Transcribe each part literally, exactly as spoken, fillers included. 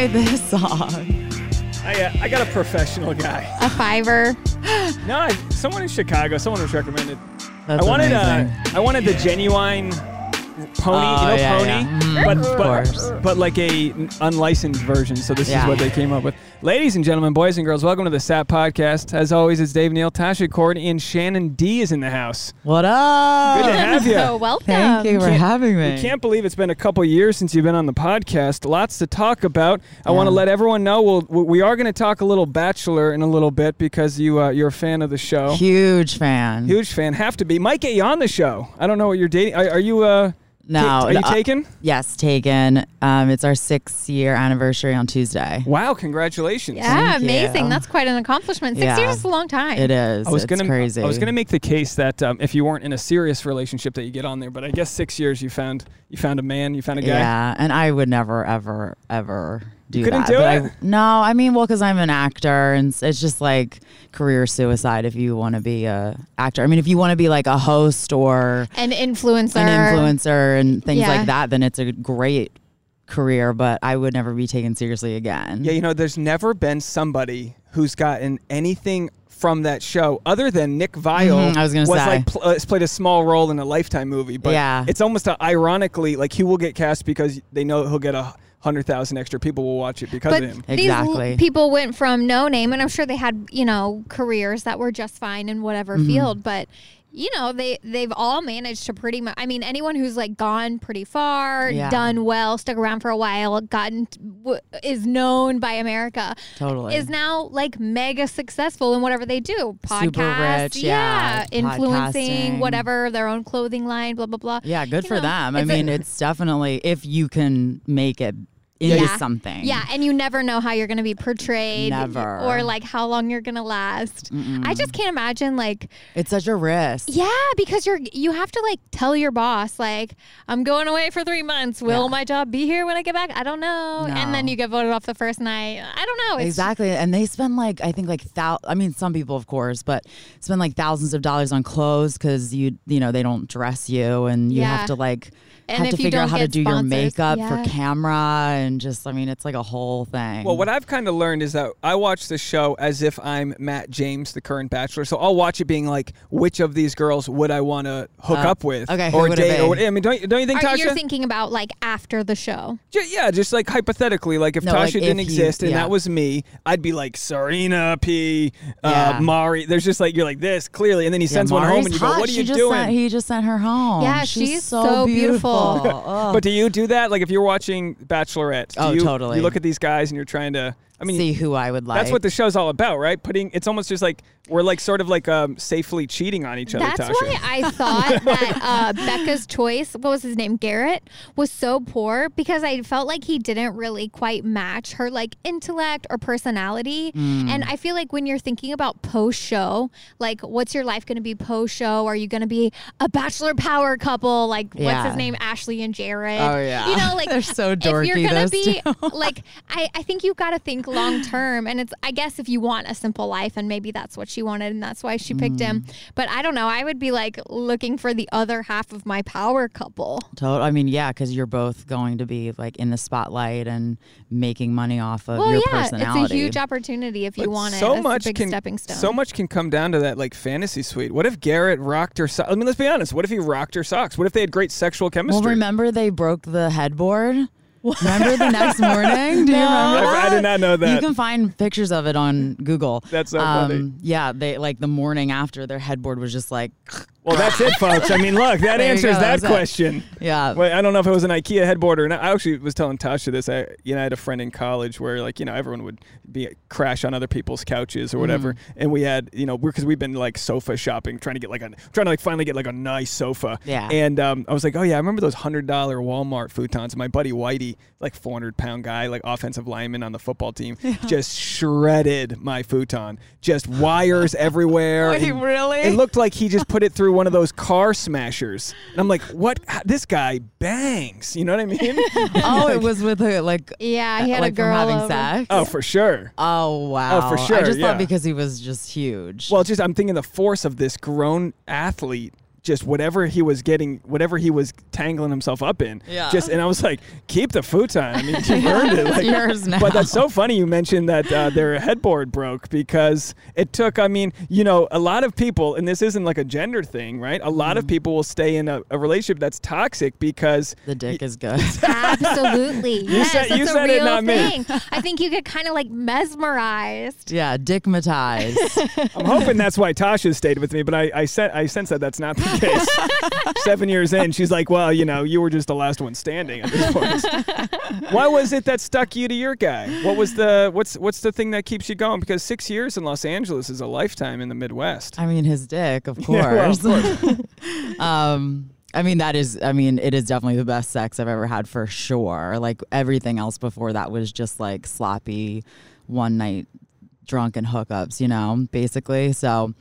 play this song? I, uh, I got a professional guy. A fiver? No, I, someone in Chicago. Someone was recommended. That's I wanted a, I wanted the genuine pony, oh, you know, yeah, pony, yeah. Mm, but but, but like a unlicensed version. So this yeah. is what they came up with. Ladies and gentlemen, boys and girls, welcome to the S A P Podcast. As always, it's Dave Neal, Tasha Cord, and Shannon Dee is in the house. What up? Good to have you. So welcome. Thank you for can't, having me. We can't believe it's been a couple years since you've been on the podcast. Lots to talk about. I yeah. want to let everyone know we'll, we are going to talk a little Bachelor in a little bit because you, uh, you're a fan of the show. Huge fan. Huge fan. Have to be. Might get you on the show. I don't know what you're dating. Are, are you... Uh, No. Are you taken? Uh, yes, taken. Um, it's our sixth year anniversary on Tuesday. Wow, congratulations. Yeah, Thank amazing. You. That's quite an accomplishment. Six yeah. years is a long time. It is. I was it's gonna, crazy. I was going to make the case that um, if you weren't in a serious relationship that you get on there, but I guess six years you found you found a man, you found a guy. Yeah, and I would never, ever, ever... Do Couldn't that. do but it? I, no, I mean, well, because I'm an actor, and it's just like career suicide if you want to be a actor. I mean, if you want to be like a host or an influencer, an influencer, and things yeah. like that, then it's a great career. But I would never be taken seriously again. Yeah, you know, there's never been somebody who's gotten anything from that show other than Nick Viall. Mm-hmm, I was going to say like pl- uh, played a small role in a Lifetime movie, but yeah. it's almost a, ironically like he will get cast because they know he'll get a. one hundred thousand extra people will watch it because but of him. Exactly. These people went from no name, and I'm sure they had, you know, careers that were just fine in whatever mm-hmm. field, but, you know, they, they've all managed to pretty much, I mean, anyone who's like gone pretty far, yeah. done well, stuck around for a while, gotten, w- is known by America. Totally. Is now like mega successful in whatever they do. Podcasts. Super rich, yeah. yeah. Influencing, whatever, their own clothing line, blah, blah, blah. Yeah, good you for know, them. I mean, a, it's definitely, if you can make it into yeah. something. Yeah, and you never know how you're going to be portrayed. Never. Or like how long you're going to last. Mm-mm. I just can't imagine like... It's such a risk. Yeah, because you're you have to like tell your boss like, I'm going away for three months. Will yeah. my job be here when I get back? I don't know. No. And then you get voted off the first night. I don't know. It's exactly. And they spend like, I think like, thou- I mean, some people of course, but spend like thousands of dollars on clothes because you, you know, they don't dress you and you yeah. have to like... And have to figure out how to do sponsors, your makeup yeah. for camera and just, I mean, it's like a whole thing. Well, what I've kind of learned is that I watch the show as if I'm Matt James, the current Bachelor. So I'll watch it being like, which of these girls would I want to hook uh, up with? Okay, or date? Or, I mean, don't, don't you think, Are, Tasha? You're thinking about like after the show. Yeah, yeah just like hypothetically, like if no, Tasha like didn't if exist you, and yeah. that was me, I'd be like Serena P, uh, yeah. Mari. There's just like, you're like this, clearly. And then he sends yeah, one home and you go, what are she you doing? Sent, he just sent her home. Yeah, she's, she's so, so beautiful. beautiful. But do you do that? Like if you're watching Bachelorette, do oh, you, totally. you look at these guys and you're trying to I mean, see who I would like. That's what the show's all about, right? Putting it's almost just like we're like sort of like um, safely cheating on each other. That's Tasha. why I thought that uh, Becca's choice, what was his name, Garrett, was so poor because I felt like he didn't really quite match her like intellect or personality. Mm. And I feel like when you're thinking about post show, like what's your life going to be post show? Are you going to be a bachelor power couple? Like yeah. what's his name, Ashley and Jared? Oh yeah, you know, like they're so dorky. If you're going to be like, I, I think you've got to think long term, and it's I guess if you want a simple life, and maybe that's what she wanted and that's why she picked mm. him, but I don't know, I would be like looking for the other half of my power couple. Totally. I mean, yeah, because you're both going to be like in the spotlight and making money off of well, your yeah, personality. It's a huge opportunity if you but want so it. That's much a big can, stepping stone. So much can come down to that like fantasy suite. What if Garrett rocked her socks? I mean, let's be honest, what if he rocked her socks? What if they had great sexual chemistry? Well, remember they broke the headboard? What? Remember the next morning? Do no. you remember that? I, I did not know that. You can find pictures of it on Google. That's so um, funny. Yeah, they like the morning after their headboard was just like. Well, that's it, folks. I mean, look, that there answers go, that question. It. Yeah. Wait, I don't know if it was an IKEA headboard or not. I actually was telling Tasha this. I, you know, I had a friend in college where, like, you know, everyone would be crash on other people's couches or whatever, mm. and we had, you know, because we've been like sofa shopping, trying to get like a, trying to like finally get like a nice sofa. Yeah. And um, I was like, oh yeah, I remember those hundred dollar Walmart futons. My buddy Whitey. Like four hundred pound guy, like offensive lineman on the football team, yeah. just shredded my futon. Just wires everywhere. Wait, and, really? It looked like he just put it through one of those car smashers. And I'm like, what? This guy bangs. You know what I mean? Oh, like, it was with her, like, yeah, he had like a girl from having over. sex. Oh, for sure. Oh, wow. Oh, for sure. I just yeah. thought because he was just huge. Well, just I'm thinking the force of this grown athlete. just whatever he was getting, whatever he was tangling himself up in. Yeah. Just, and I was like, keep the futon. I mean, you earned it. Like, yours now. But that's so funny you mentioned that uh, their headboard broke, because it took, I mean, you know, a lot of people, and this isn't like a gender thing, right? A lot mm. of people will stay in a, a relationship that's toxic because... The dick y- is good. Absolutely. You yes, said, that's you said real it, not thing. Me. I think you get kind of like mesmerized. Yeah, dickmatized. I'm hoping that's why Tasha stayed with me, but I, I, sen- I sense that that's not the case. Seven years in, she's like, well, you know, you were just the last one standing at this point. Why was it that stuck you to your guy? What was the what's what's the thing that keeps you going? Because six years in Los Angeles is a lifetime in the Midwest. I mean, his dick, of course. Yeah, well, of course. um, I mean, that is, I mean, it is definitely the best sex I've ever had, for sure. Like, everything else before that was just like sloppy, one night drunken hookups, you know, basically. So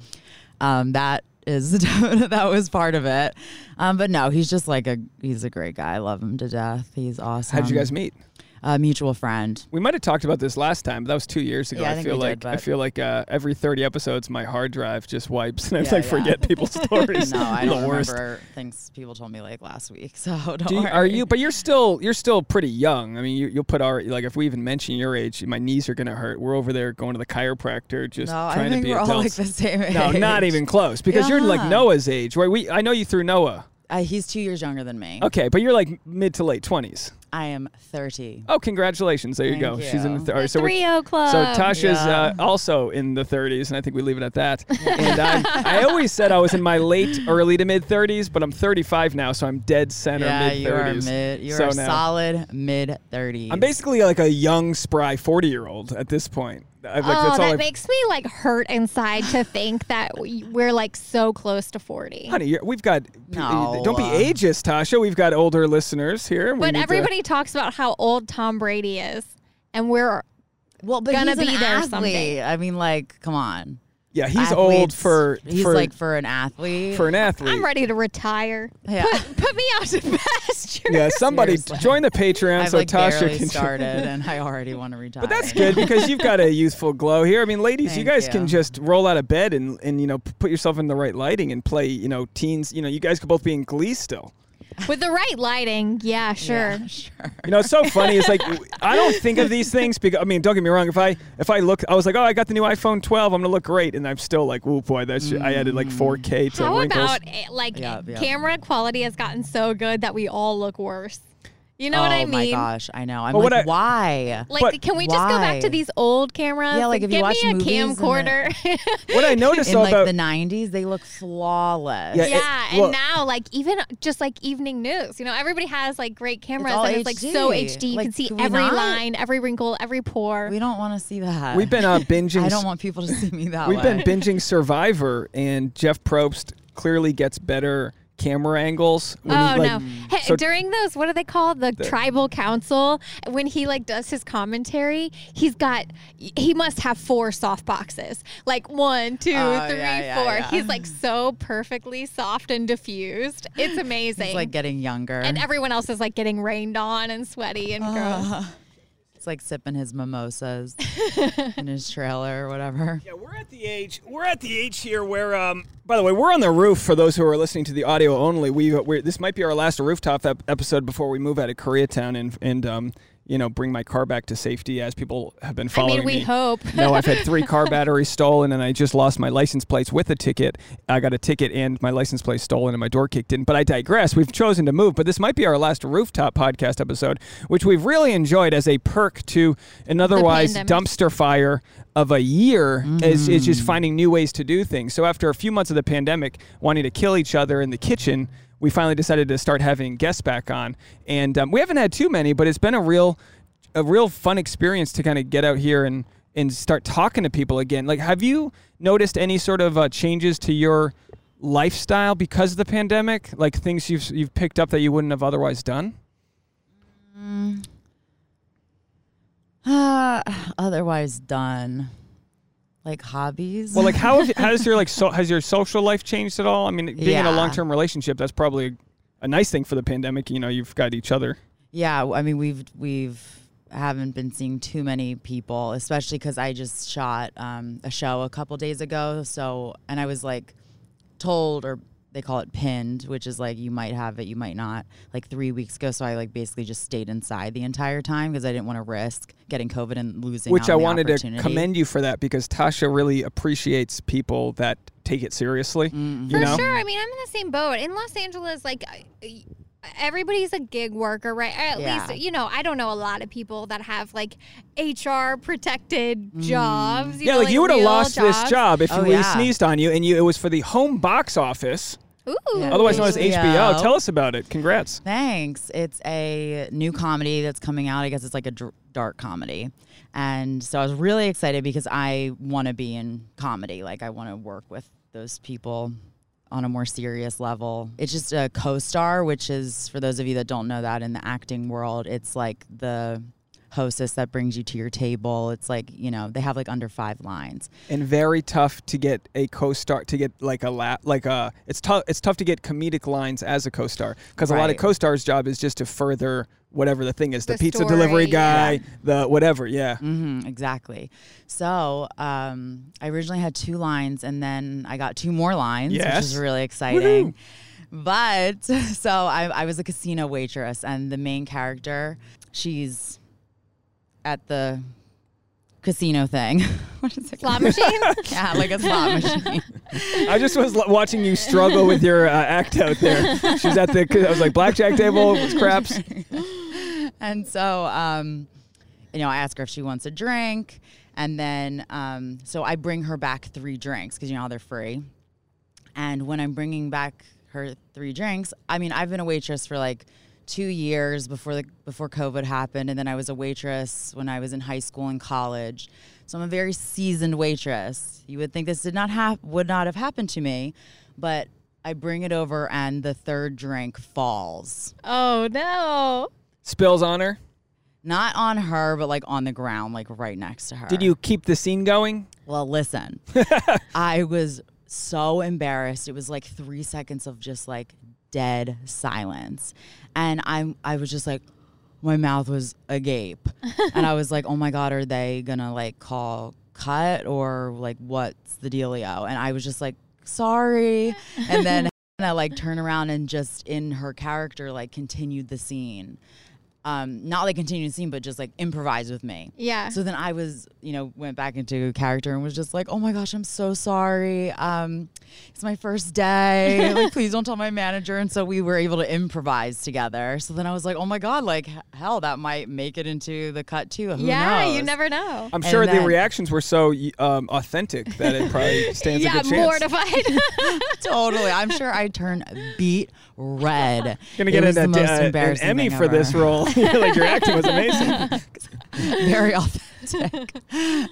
um, that. Is that was part of it, um, but no, he's just like a he's a great guy. I love him to death. He's awesome. How'd you guys meet? A mutual friend. We might have talked about this last time, but that was two years ago. Yeah, I, I, feel like, did, I feel like I feel like every thirty episodes, my hard drive just wipes, and yeah, I like yeah. forget people's stories. No, I don't the remember worst. Things people told me like last week. So don't Do you, worry. Are you? But you're still you're still pretty young. I mean, you, you'll put our like if we even mention your age, my knees are gonna hurt. We're over there going to the chiropractor, just no, trying I think to be we're adults. All like the same age. No, not even close, because yeah. you're like Noah's age. Right? We I know you through Noah. Uh, he's two years younger than me. Okay, but you're like mid to late twenties. I am thirty. Oh, congratulations. There Thank you go. You. She's in the, th- the so three oh club. So Tasha's yeah. uh, also in the thirties, and I think we leave it at that. And I'm, I always said I was in my late, early to mid-thirties, but I'm thirty-five now, so I'm dead center yeah, mid-thirties. You are, mid, you so are solid mid-thirties. I'm basically like a young, spry forty-year-old at this point. I've, like, oh, that's all that I've... makes me like hurt inside to think that we're like so close to forty. Honey, you're, we've got no. don't be ageist, Tasha. We've got older listeners here. But everybody to... talks about how old Tom Brady is, and we're well, but gonna he's be an there athlete. Someday. I mean, like, come on. Yeah, he's Athletes. old for he's for, like for an athlete. For an athlete, I'm ready to retire. Yeah. Put, put me out to pasture. Yeah, somebody Seriously. join the Patreon I've so like Tasha can started, and I already want to retire. But that's good because you've got a youthful glow here. I mean, ladies, Thank you guys you. can just roll out of bed and and you know put yourself in the right lighting and play you know teens. You know, you guys could both be in Glee still. With the right lighting, yeah, sure. Yeah, sure. You know, it's so funny. It's like I don't think of these things because I mean, don't get me wrong. If I if I look, I was like, oh, I got the new iPhone twelve. I'm gonna look great, and I'm still like, oh boy, that's mm. I added like four K to How wrinkles. How about like yeah, yeah. camera quality has gotten so good that we all look worse? You know oh what I mean? Oh my gosh, I know. I'm but like, I, why? Like, but can we just why? go back to these old cameras? Yeah, like if you Give watch me movies a camcorder. The, what I noticed in all like about, the nineties, they look flawless. Yeah, yeah it, and well, now like even just like evening news, you know, everybody has like great cameras it's and it's like H D. So H D. You like, can see can every not? line, every wrinkle, every pore. We don't want to see that. We've been uh, binging. I don't want people to see me that. We've way. We've been binging Survivor, and Jeff Probst clearly gets better camera angles. When oh, he, like, no. Hey, so during those, what are they called? The, the Tribal Council. When he like does his commentary, he's got, he must have four soft boxes. Like one, two, oh, three, yeah, four. Yeah, yeah. He's like so perfectly soft and diffused. It's amazing. He's like getting younger. And everyone else is like getting rained on and sweaty and uh. gross. It's like sipping his mimosas in his trailer or whatever. Yeah, we're at the age. We're at the age here where, um, by the way, we're on the roof for those who are listening to the audio only. We we're, this might be our last rooftop ep- episode before we move out of Koreatown and and um, you know, bring my car back to safety, as people have been following me. I mean, we me. hope. No, I've had three car batteries stolen, and I just lost my license plates with a ticket. I got a ticket and my license plate stolen, and my door kicked in. But I digress. We've chosen to move, but this might be our last rooftop podcast episode, which we've really enjoyed as a perk to an otherwise dumpster fire of a year, mm. is, is just finding new ways to do things. So after a few months of the pandemic, wanting to kill each other in the kitchen, we finally decided to start having guests back on. And um, we haven't had too many, but it's been a real a real fun experience to kind of get out here and, and start talking to people again. Like, have you noticed any sort of uh, changes to your lifestyle because of the pandemic? Like, things you've you've picked up that you wouldn't have otherwise done? Mm. Uh, otherwise done. Like hobbies. Well, like how have, how does your like so, has your social life changed at all? I mean, being yeah. in a long-term relationship, that's probably a, a nice thing for the pandemic. You know, you've got each other. Yeah, I mean, we've we've haven't been seeing too many people, especially because I just shot um, a show a couple days ago. So, and I was like told or they call it pinned, which is like you might have it, you might not, like three weeks ago. So I like basically just stayed inside the entire time because I didn't want to risk getting COVID and losing out on the opportunity. Which I wanted to commend you for that, because Tasha really appreciates people that take it seriously. Mm-hmm. For sure. I mean, I'm in the same boat. In Los Angeles, like... I, everybody's a gig worker, right? At yeah. least, you know, I don't know a lot of people that have like H R protected mm. jobs. You yeah, know, like, like you would have lost jobs. this job if oh, we yeah. sneezed on you, and you it was for the home box office. Ooh. Yeah. Otherwise known as H B O. Tell us about it. Congrats. Thanks. It's a new comedy that's coming out. I guess it's like a dr- dark comedy. And so I was really excited because I want to be in comedy. Like I want to work with those people on a more serious level. It's just a co-star, which is, for those of you that don't know that, in the acting world, it's like the hostess that brings you to your table. It's like, you know, they have like under five lines. And very tough to get a co-star, to get like a lap, like a, it's tough, it's tough to get comedic lines as a co-star. Because right. a lot of co-stars' job is just to further whatever the thing is, the, the pizza story, delivery guy, yeah. the whatever, yeah. Mm-hmm, exactly. So um, I originally had two lines, and then I got two more lines, yes. which is really exciting. Woohoo. But, so I, I was a casino waitress, and the main character, she's at the casino thing. What is it? Slot machine? Yeah, like a slot machine. I just was l- watching you struggle with your uh, act out there. She was at the, I was like, blackjack table, it was craps. And so, um, you know, I ask her if she wants a drink. And then, um, so I bring her back three drinks because, you know, they're free. And when I'm bringing back her three drinks, I mean, I've been a waitress for like two years before the before COVID happened, and then I was a waitress when I was in high school and college. So I'm a very seasoned waitress. You would think this did not hap- would not have happened to me, but I bring it over, and the third drink falls. Oh no! Spills on her? Not on her, but like on the ground, like right next to her. Did you keep the scene going? Well, listen, I was so embarrassed. It was like three seconds of just like dead silence. And I'm, I was just like, my mouth was agape. And I was like, oh my God, are they gonna like call cut or like, what's the dealio? And I was just like, sorry. And then Hannah like turned around and just in her character, like continued the scene. Um, not like continued the scene, but just like improvised with me. Yeah. So then I was, you know, went back into character and was just like, oh my gosh, I'm so sorry. Um, it's my first day. Like, please don't tell my manager. And so we were able to improvise together. So then I was like, oh my God, like hell, that might make it into the cut too. Who yeah, knows? You never know. I'm sure and the then, reactions were so um, authentic that it probably stands yeah, a good chance. Yeah, mortified. Totally. I'm sure I turned beet red. Gonna get it an, the most uh, embarrassing an Emmy for ever. This role. Like your acting was amazing. Very authentic.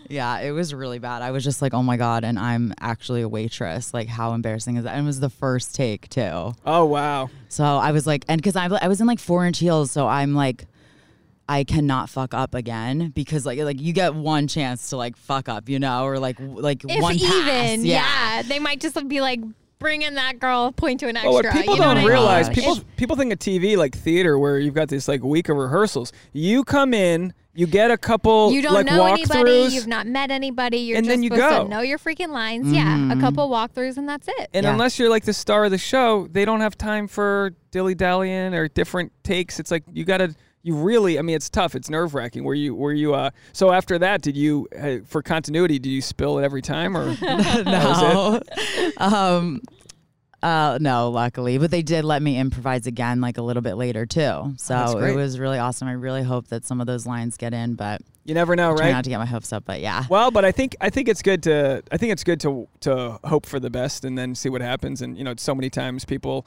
Yeah, it was really bad. I was just like, oh my God, and I'm actually a waitress. Like, how embarrassing is that? And it was the first take too. Oh wow. So I was like, and because I I was in like four inch heels, so I'm like, I cannot fuck up again, because like like you get one chance to like fuck up, you know, or like like if one even, pass. Yeah. yeah. They might just be like, bring in that girl, point to an extra. Well, what people you know don't what realize, people people think of T V like theater where you've got this like week of rehearsals. You come in, you get a couple you don't like, know anybody, you've not met anybody, you're and just then you supposed go. to know your freaking lines. Mm-hmm. Yeah, a couple walkthroughs and that's it. And yeah. unless you're like the star of the show, they don't have time for dilly-dallying or different takes. It's like you got to, you really, I mean, it's tough. It's nerve-wracking. Were you, were you, uh, so after that, did you, uh, for continuity, did you spill it every time or? No. Um, uh, no, luckily. But they did let me improvise again, like a little bit later too. So it was really awesome. I really hope that some of those lines get in, but you never know, right? Not to get my hopes up, but yeah. Well, but I think I think it's good to, I think it's good to, to hope for the best and then see what happens. And you know, so many times people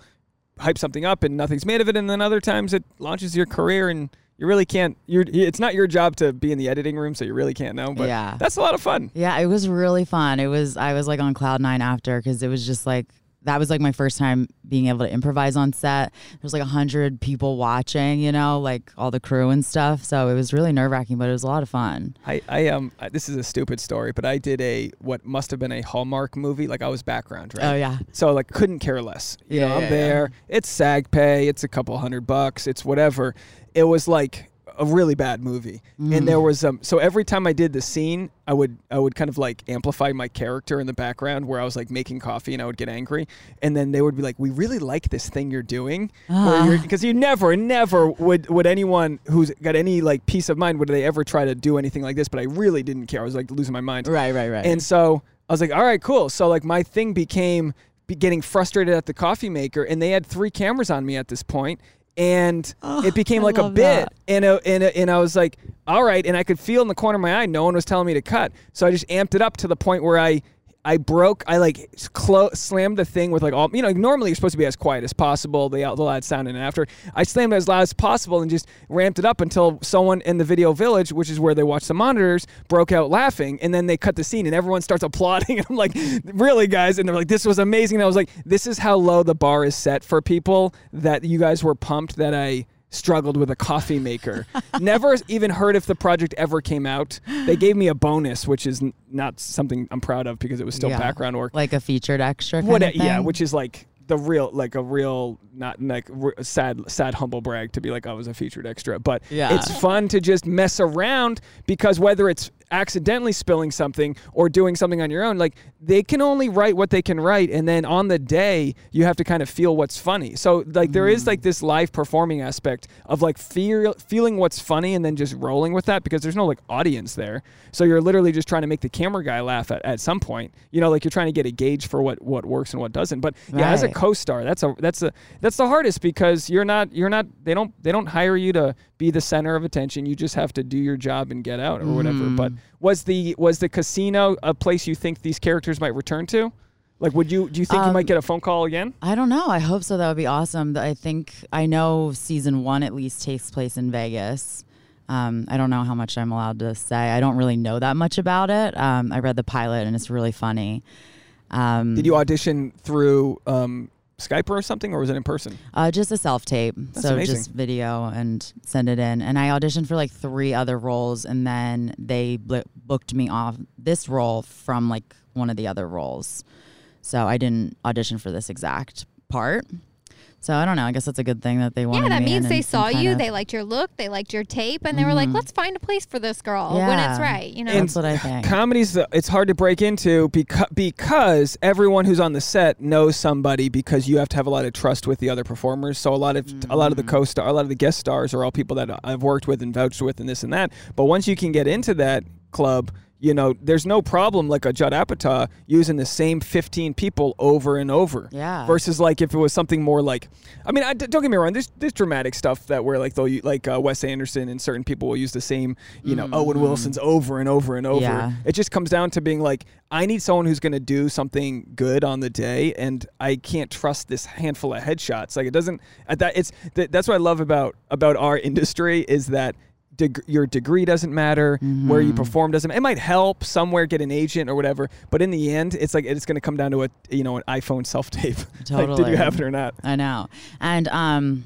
hype something up and nothing's made of it, and then other times it launches your career and you really can't, you're, it's not your job to be in the editing room, so you really can't know, but yeah. that's a lot of fun. Yeah, it was really fun. It was, I was like on cloud nine after, because it was just like, that was like my first time being able to improvise on set. There was like a hundred people watching, you know, like all the crew and stuff. So it was really nerve wracking, but it was a lot of fun. I, I um, this is a stupid story, but I did a, what must have been a Hallmark movie. Like I was background, right? Oh yeah. So like couldn't care less. You yeah, know, I'm yeah, there. Yeah. It's SAG pay. It's a couple hundred bucks. It's whatever. It was like a really bad movie. Mm. And there was um so every time I did the scene, I would I would kind of like amplify my character in the background where I was like making coffee and I would get angry, and then they would be like, "We really like this thing you're doing," because uh. you never never would would anyone who's got any like peace of mind would they ever try to do anything like this. But I really didn't care. I was like losing my mind. Right, right, right. And so I was like, "All right, cool." So like my thing became be getting frustrated at the coffee maker, and they had three cameras on me at this point. And oh, it became like a bit, and, a, and, a, and I was like, all right. And I could feel in the corner of my eye, no one was telling me to cut. So I just amped it up to the point where I, I broke, I like clo slammed the thing with like all, you know, normally you're supposed to be as quiet as possible. They out the loud sound in and after. I slammed it as loud as possible and just ramped it up until someone in the video village, which is where they watch the monitors, broke out laughing. And then they cut the scene and everyone starts applauding. And I'm like, really, guys? And they're like, this was amazing. And I was like, this is how low the bar is set for people, that you guys were pumped that I struggled with a coffee maker. Never even heard if the project ever came out. They gave me a bonus, which is n not something I'm proud of because it was still yeah. background work. Like a featured extra kind what, of thing? Yeah, which is like the real, like a real, not like r sad, sad humble brag to be like, I was a featured extra. But yeah. it's fun to just mess around, because whether it's accidentally spilling something or doing something on your own, like they can only write what they can write, and then on the day you have to kind of feel what's funny. So like there mm. is like this live performing aspect of like feel, feeling what's funny and then just rolling with that, because there's no like audience there, so you're literally just trying to make the camera guy laugh at, at some point, you know, like you're trying to get a gauge for what what works and what doesn't. But right. yeah, as a co-star, that's a that's a that's the hardest, because you're not you're not they don't they don't hire you to be the center of attention. You just have to do your job and get out or mm. whatever. But was the was the casino a place you think these characters might return to? Like, would you do you think um, you might get a phone call again? I don't know. I hope so. That would be awesome. I think I know season one at least takes place in Vegas. Um, I don't know how much I'm allowed to say. I don't really know that much about it. Um, I read the pilot and it's really funny. Um, Did you audition through um, Skype or something, or was it in person? Uh, just a self-tape. So amazing. Just video and send it in. And I auditioned for like three other roles, and then they booked me off this role from like one of the other roles. So I didn't audition for this exact part. So I don't know. I guess that's a good thing that they wanted me. Yeah, that means they saw you. They liked your look. They liked your tape. And they were like, let's find a place for this girl when it's right. You know, that's what I think. Comedy's the, it's hard to break into because, because everyone who's on the set knows somebody, because you have to have a lot of trust with the other performers. So a lot of mm. a lot of the co-star, a lot of the guest stars are all people that I've worked with and vouched with and this and that. But once you can get into that club, you know, there's no problem like a Judd Apatow using the same fifteen people over and over. Yeah. Versus like if it was something more like, I mean, I, don't get me wrong, there's there's dramatic stuff that where like they'll like uh, Wes Anderson and certain people will use the same, you know, mm-hmm. Owen Wilson's over and over and over. Yeah. It just comes down to being like, I need someone who's going to do something good on the day, and I can't trust this handful of headshots. Like it doesn't at that it's th that's what I love about about our industry is that. Deg your degree doesn't matter, mm-hmm. where you perform doesn't matter. It might help somewhere get an agent or whatever, but in the end, it's like it's going to come down to a you know an iPhone self-tape. Totally. Like, did you have it or not? I know. And um,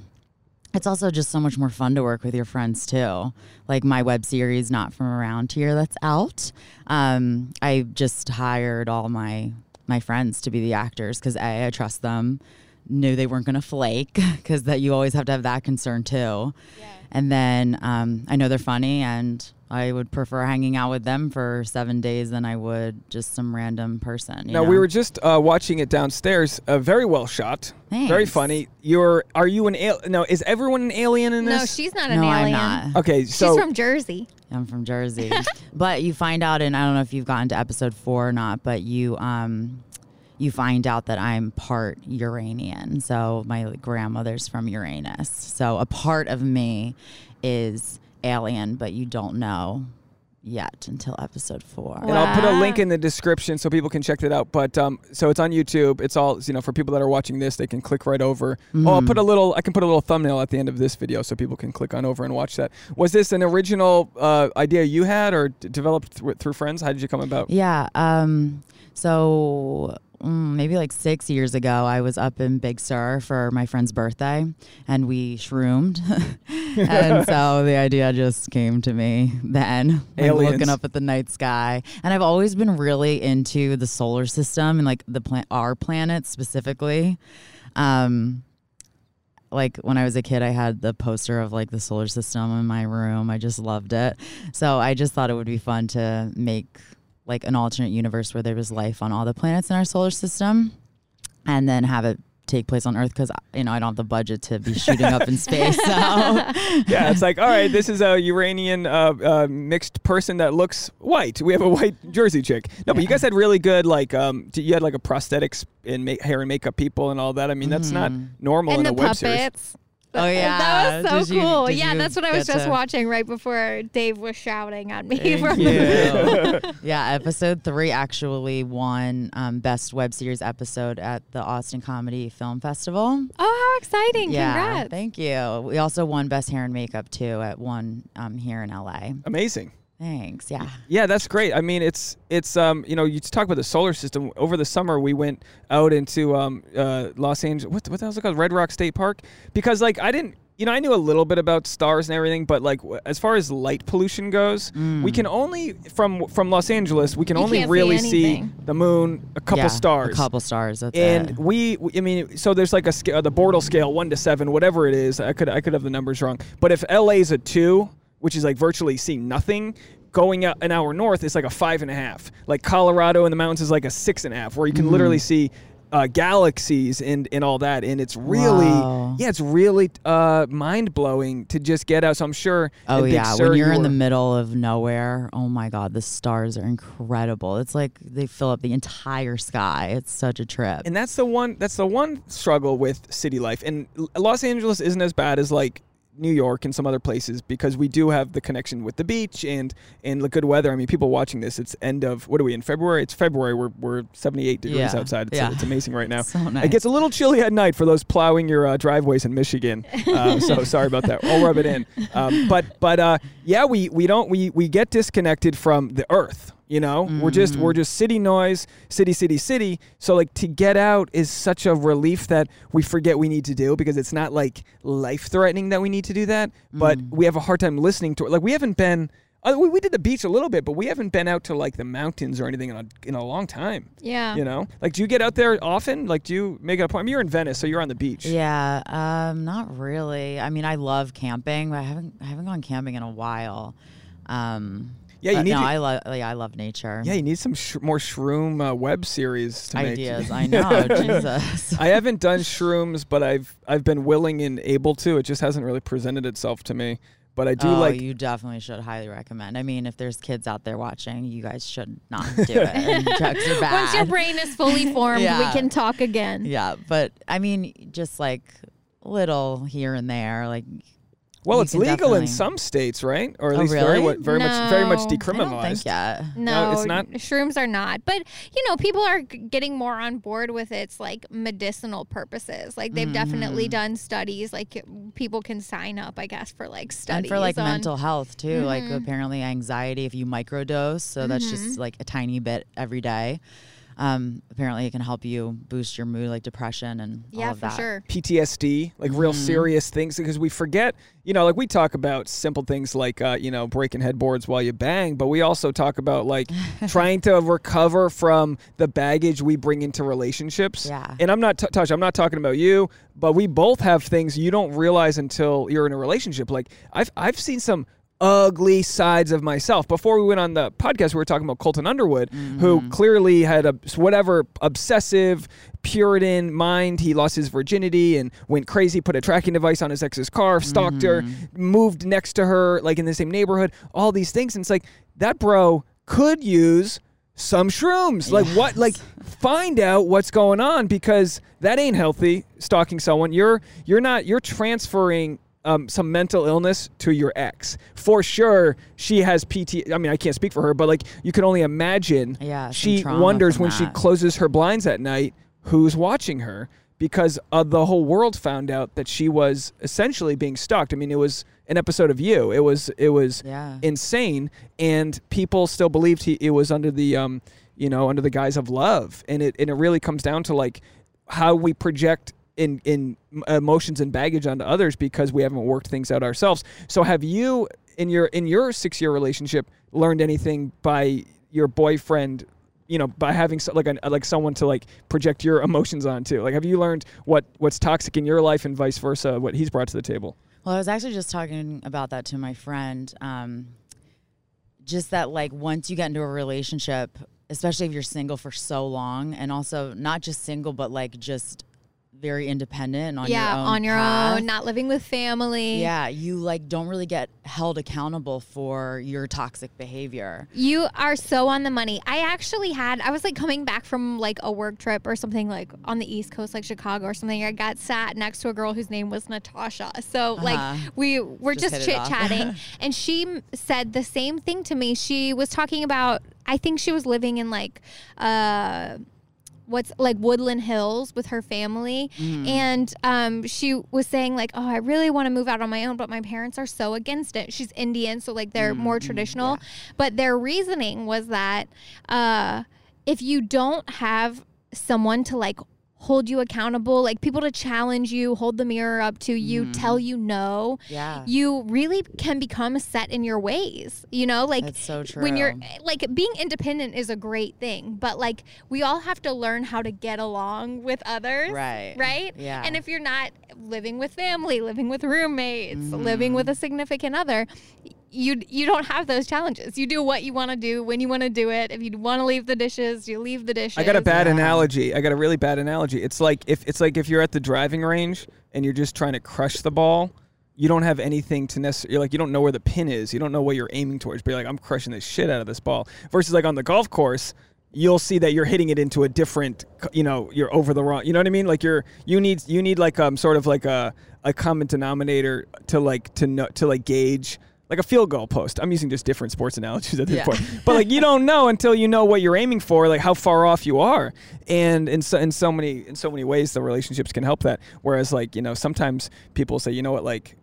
it's also just so much more fun to work with your friends too. Like my web series, Not From Around Here, that's out. Um, I just hired all my, my friends to be the actors because A, I trust them. Knew they weren't going to flake, because that you always have to have that concern too. Yeah. And then um, I know they're funny, and I would prefer hanging out with them for seven days than I would just some random person. You now know? We were just uh, watching it downstairs. Uh, very well shot. Thanks. Very funny. You're are you an al no? Is everyone an alien in this? No, she's not an no, alien. I'm not. Okay, so she's from Jersey. I'm from Jersey, but you find out, and I don't know if you've gotten to episode four or not, but you. Um, You find out that I'm part Uranian. So my grandmother's from Uranus. So a part of me is alien, but you don't know yet until episode four. Wow. And I'll put a link in the description so people can check that out. But um, so it's on YouTube. It's all, you know, for people that are watching this, they can click right over. Mm-hmm. Oh, I'll put a little, I can put a little thumbnail at the end of this video so people can click on over and watch that. Was this an original uh, idea you had or developed th through friends? How did you come about? Yeah. Um, so... maybe like six years ago, I was up in Big Sur for my friend's birthday, and we shroomed. And so the idea just came to me then, like looking up at the night sky. And I've always been really into the solar system and like the pla- our planet specifically. Um, like when I was a kid, I had the poster of like the solar system in my room. I just loved it. So I just thought it would be fun to make like an alternate universe where there was life on all the planets in our solar system and then have it take place on Earth, because you know I don't have the budget to be shooting up in space. So yeah, it's like, all right, this is a Uranian uh, uh, mixed person that looks white. We have a white Jersey chick. No, yeah. But you guys had really good, like um, you had like a prosthetics and ma hair and makeup people and all that. I mean, that's mm. not normal and in the a puppets. Web series. Oh yeah, that was so did cool. You, yeah, that's what I was just to... watching right before Dave was shouting at me. Thank from you. Yeah, episode three actually won um, best web series episode at the Austin Comedy Film Festival. Oh, how exciting! Yeah, congrats. Thank you. We also won best hair and makeup too at one um, here in L A. Amazing. Thanks. Yeah. Yeah, that's great. I mean, it's it's um you know, you talk about the solar system. Over the summer, we went out into um uh Los Angeles. What what the hell's it called? Red Rock State Park. Because like I didn't, you know, I knew a little bit about stars and everything, but like as far as light pollution goes, mm. we can only from from Los Angeles, we can you only really see, see the moon, a couple yeah, stars, a couple stars, that's and it. we, I mean, so there's like a scale, the Bortle scale, one to seven, whatever it is. I could I could have the numbers wrong, but if L A's a two, which is like virtually seeing nothing, going out an hour north is like a five and a half. Like Colorado in the mountains is like a six and a half, where you can mm. literally see uh, galaxies and, and all that. And it's really, wow. yeah, it's really uh, mind-blowing to just get out. So I'm sure. Oh, yeah. Sur, when you're, you're in the middle of nowhere, oh, my God, the stars are incredible. It's like they fill up the entire sky. It's such a trip. And that's the one, that's the one struggle with city life. And Los Angeles isn't as bad as like New York and some other places, because we do have the connection with the beach and and the good weather. I mean, people watching this, it's end of, what are we in, February? It's February. We're, we're seventy-eight degrees yeah. outside. It's, yeah. it's amazing right now. So nice. It gets a little chilly at night for those plowing your uh, driveways in Michigan. Uh, so sorry about that. I'll rub it in. Um, but but uh, yeah, we we don't we we get disconnected from the earth. You know, mm. we're just we're just city noise, city, city, city. So like to get out is such a relief that we forget we need to do, because it's not like life threatening that we need to do that. Mm. But we have a hard time listening to it. Like we haven't been uh, we, we did the beach a little bit, but we haven't been out to like the mountains or anything in a, in a long time. Yeah. You know, like do you get out there often? Like do you make it a point? I mean, you're in Venice, so you're on the beach. Yeah. Um, not really. I mean, I love camping, but I haven't I haven't gone camping in a while. Um Yeah, you but need no, to, I love. Yeah, I love nature. Yeah, you need some sh more shroom uh, web series to ideas. Make. I know, Jesus. I haven't done shrooms, but I've I've been willing and able to. It just hasn't really presented itself to me. But I do oh, like. You definitely should. Highly recommend. I mean, if there's kids out there watching, you guys should not do it. Drugs are bad. Once your brain is fully formed, yeah. we can talk again. Yeah, but I mean, just like little here and there, like. Well, you it's legal definitely. in some states, right? Or at oh, least really? very, very no. much, very much decriminalized. I don't think yet. No, no, it's not. Shrooms are not. But you know, people are getting more on board with its like medicinal purposes. Like they've mm. definitely done studies. Like people can sign up, I guess, for like studies and for like on mental health too. Mm. Like apparently anxiety, if you microdose, so mm -hmm. that's just like a tiny bit every day. Um, apparently it can help you boost your mood, like depression and yeah, all of that. For sure. P T S D, like real mm. serious things, because we forget, you know, like we talk about simple things like, uh, you know, breaking headboards while you bang, but we also talk about like trying to recover from the baggage we bring into relationships. Yeah. And I'm not, t Tasha, I'm not talking about you, but we both have things you don't realize until you're in a relationship. Like I've, I've seen some ugly sides of myself. Before we went on the podcast, we were talking about Colton Underwood, mm-hmm. who clearly had a whatever obsessive Puritan mind. He lost his virginity and went crazy, put a tracking device on his ex's car, stalked mm-hmm. her, moved next to her, like in the same neighborhood, all these things. And it's like, that bro could use some shrooms. Like yes. what, like find out what's going on, because that ain't healthy, stalking someone. You're, you're not, you're transferring Um, some mental illness to your ex. For sure, she has P T. I mean, I can't speak for her, but like you can only imagine. Yeah, she wonders when that. she closes her blinds at night, who's watching her, because uh, the whole world found out that she was essentially being stalked. I mean, it was an episode of You. It was it was yeah. insane, and people still believed he, it was under the um you know under the guise of love, and it and it really comes down to like how we project in in emotions and baggage onto others, because we haven't worked things out ourselves. So have you in your in your six year relationship learned anything by your boyfriend, you know, by having so, like, an, like someone to like project your emotions onto? Like, have you learned what what's toxic in your life and vice versa, what he's brought to the table? Well, I was actually just talking about that to my friend. Um, just that, like, once you get into a relationship, especially if you're single for so long, and also not just single, but like just very independent on yeah, your own. Yeah, on your path. own, not living with family. Yeah, you like don't really get held accountable for your toxic behavior. You are so on the money. I actually had, I was like coming back from like a work trip or something like on the East Coast, like Chicago or something. I got sat next to a girl whose name was Natasha. So uh-huh. like we were just, just chit-chatting and she said the same thing to me. She was talking about, I think she was living in like, uh, what's like Woodland Hills with her family. Mm. And um, she was saying like, oh, I really want to move out on my own, but my parents are so against it. She's Indian, so like they're mm, more traditional. Yeah. But their reasoning was that uh, if you don't have someone to like hold you accountable, like people to challenge you, hold the mirror up to you, mm. tell you no, yeah. you really can become set in your ways. You know, like that's so true. When you're like being independent is a great thing, but like we all have to learn how to get along with others. Right. Right. Yeah. And if you're not living with family, living with roommates, mm. living with a significant other, you you don't have those challenges. You do what you want to do, when you want to do it. If you want to leave the dishes, you leave the dishes. I got a bad yeah. analogy. I got a really bad analogy. It's like if it's like if you're at the driving range and you're just trying to crush the ball, you don't have anything to necessarily, like you don't know where the pin is. You don't know what you're aiming towards. But you're like, I'm crushing the shit out of this ball. Versus like on the golf course, you'll see that you're hitting it into a different, you know, you're over the wrong, you know what I mean? Like you're, you need, you need like um sort of like a, a common denominator to like, to know, to like gauge, like a field goal post. I'm using just different sports analogies at this yeah. point. But like you don't know until you know what you're aiming for, like how far off you are. And in so in so many in so many ways the relationships can help that. Whereas like, you know, sometimes people say, you know what, like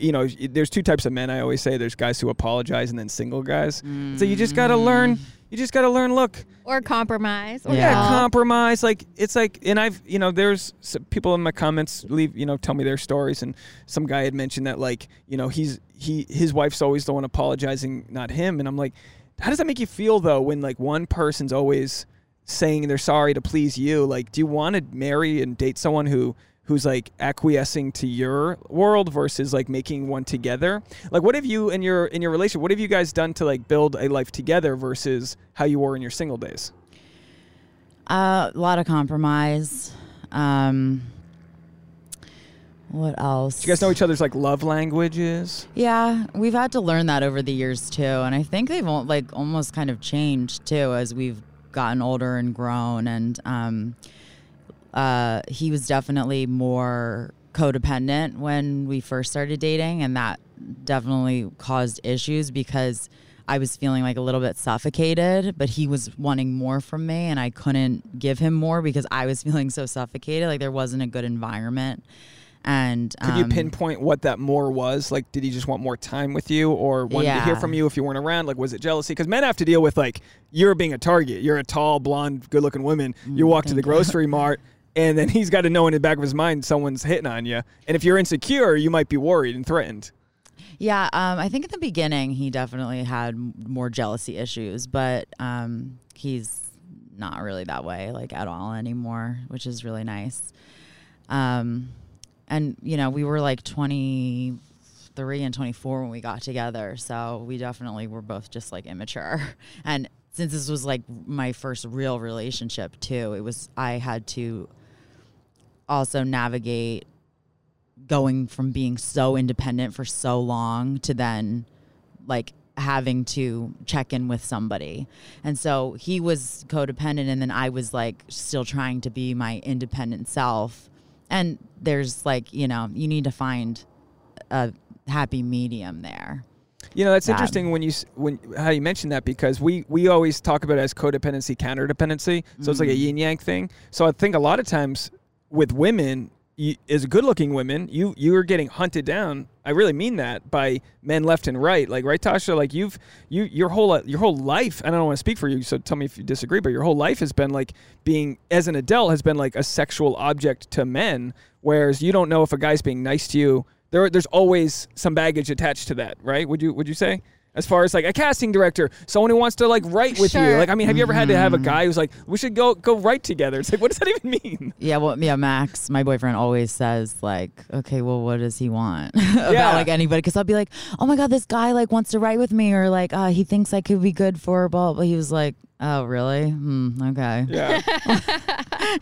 you know, there's two types of men. I always say there's guys who apologize and then single guys. Mm. So you just got to learn You just got to learn, look. Or compromise. Or yeah, help. compromise. Like, it's like, and I've, you know, there's some people in my comments leave, you know, tell me their stories. And some guy had mentioned that, like, you know, he's, he, his wife's always the one apologizing, not him. And I'm like, how does that make you feel, though, when, like, one person's always saying they're sorry to please you? Like, do you want to marry and date someone who, who's like acquiescing to your world versus like making one together? Like what have you in your in your relationship, what have you guys done to like build a life together versus how you were in your single days? Uh, a lot of compromise. Um, what else? Do you guys know each other's like love languages? Yeah, we've had to learn that over the years too. And I think they've like almost kind of changed too as we've gotten older and grown and um Uh, he was definitely more codependent when we first started dating, and that definitely caused issues because I was feeling like a little bit suffocated, but he was wanting more from me and I couldn't give him more because I was feeling so suffocated. Like there wasn't a good environment. And um, could you pinpoint what that more was? Like, did he just want more time with you or wanted yeah. to hear from you if you weren't around? Like, was it jealousy? Because men have to deal with like, you're being a target. You're a tall, blonde, good looking woman. You walk Thank to the grocery you. mart. And then he's got to know in the back of his mind someone's hitting on you. And if you're insecure, you might be worried and threatened. Yeah, um, I think at the beginning he definitely had more jealousy issues, but um, he's not really that way like at all anymore, which is really nice. Um, and, you know, we were like twenty-three and twenty-four when we got together. So we definitely were both just like immature and since this was like my first real relationship too, it was I had to also navigate going from being so independent for so long to then like having to check in with somebody. And so he was codependent and then I was like still trying to be my independent self. And there's like, you know, you need to find a happy medium there. You know, that's yeah. interesting when you when how you mentioned that because we, we always talk about it as codependency, counterdependency. So mm-hmm. it's like a yin-yang thing. So I think a lot of times with women, you, as good-looking women, you you are getting hunted down. I really mean that by men left and right. Like, right, Tasha? Like, you've you your whole your whole life, and I don't want to speak for you, so tell me if you disagree, but your whole life has been like being, as an adult, has been like a sexual object to men, whereas you don't know if a guy's being nice to you. There, there's always some baggage attached to that, right? Would you, would you say? as far as like a casting director, someone who wants to like write with sure. you. Like, I mean, have you ever had to have a guy who's like, we should go go write together? It's like, what does that even mean? Yeah, well, yeah, Max, my boyfriend, always says like, okay, well, what does he want about yeah. like anybody? Because I'll be like, oh my God, this guy like wants to write with me, or like uh, he thinks I could be good for blah. But he was like, oh really? Hmm, okay. Yeah.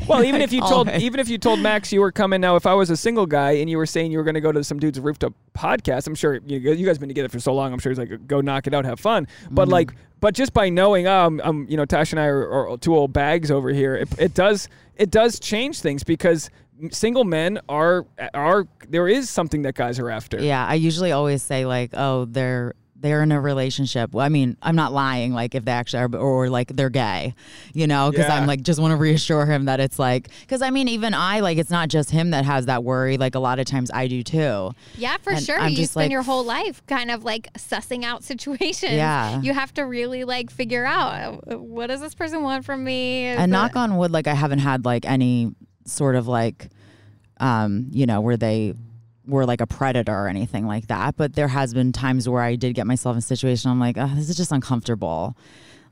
Well, even like, if you told always. even if you told Max you were coming now, if I was a single guy and you were saying you were going to go to some dude's rooftop podcast, I'm sure you, you guys have been together for so long. I'm sure he's like, go knock it out, have fun. But mm-hmm. like, but just by knowing, um, um, you know, Tasha and I are, are two old bags over here. It, it does it does change things, because single men are are there is something that guys are after. Yeah, I usually always say like, oh, they're. They're in a relationship. Well, I mean, I'm not lying, like, if they actually are, or, like, they're gay, you know, because yeah. I'm, like, just want to reassure him that it's, like, because, I mean, even I, like, it's not just him that has that worry. Like, a lot of times I do, too. Yeah, for and sure. I'm you just spend like, your whole life kind of, like, sussing out situations. Yeah. You have to really, like, figure out, what does this person want from me? Is and knock it- on wood, like, I haven't had, like, any sort of, like, um, you know, where they... were like a predator or anything like that. But there has been times where I did get myself in a situation I'm like, oh, this is just uncomfortable.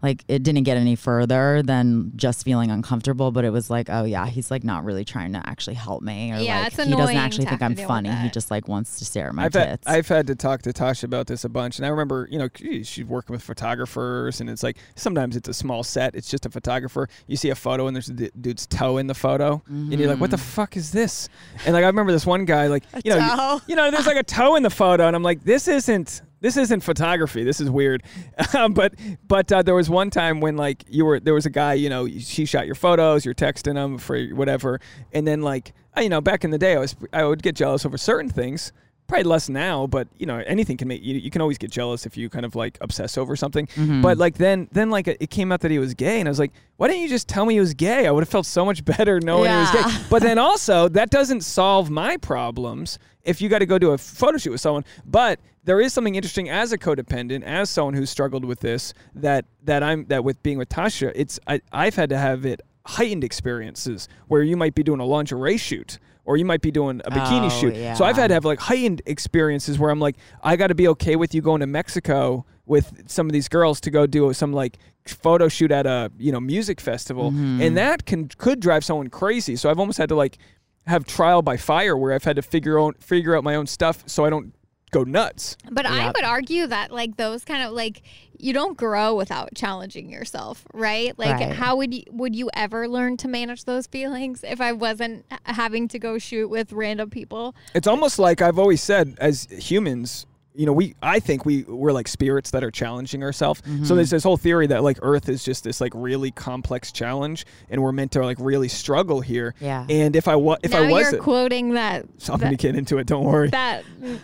Like, it didn't get any further than just feeling uncomfortable, but it was like, oh yeah, he's like not really trying to actually help me, or yeah, like it's he doesn't actually think I'm funny. He just like wants to stare at my I've tits. Had, I've had to talk to Tasha about this a bunch, and I remember, you know, she's working with photographers, and it's like sometimes it's a small set, it's just a photographer. You see a photo, and there's a d- dude's toe in the photo, mm-hmm. and you're like, what the fuck is this? And like I remember this one guy, like you know, you, you know, there's like a toe in the photo, and I'm like, this isn't. This isn't photography. This is weird. Um, but but uh, there was one time when like you were there was a guy, you know, she shot your photos, you're texting him for whatever, and then like you know back in the day I was I would get jealous over certain things. Probably less now, but you know anything can make you. You can always get jealous if you kind of like obsess over something. Mm-hmm. But like then then like it came out that he was gay, and I was like, why didn't you just tell me he was gay? I would have felt so much better knowing yeah. he was gay. But then also that doesn't solve my problems if you got to go do a photo shoot with someone. But there is something interesting as a codependent, as someone who's struggled with this, that that I'm that with being with Tasha, it's I, I've had to have it heightened experiences where you might be doing a lingerie shoot or you might be doing a bikini oh, shoot. Yeah. So I've had to have like heightened experiences where I'm like, I got to be okay with you going to Mexico with some of these girls to go do some like photo shoot at a you know music festival, mm-hmm. and that can could drive someone crazy. So I've almost had to like have trial by fire where I've had to figure out figure out my own stuff so I don't go nuts. But yep. I would argue that like those kind of like you don't grow without challenging yourself, right? Like right. how would you would you ever learn to manage those feelings if I wasn't having to go shoot with random people? It's almost like I've always said as humans, you know, we I think we we're like spirits that are challenging ourselves. Mm-hmm. So there's this whole theory that like Earth is just this like really complex challenge, and we're meant to like really struggle here. Yeah. And if I was, if now I was, you're quoting that. So I'm gonna get into it. Don't worry. That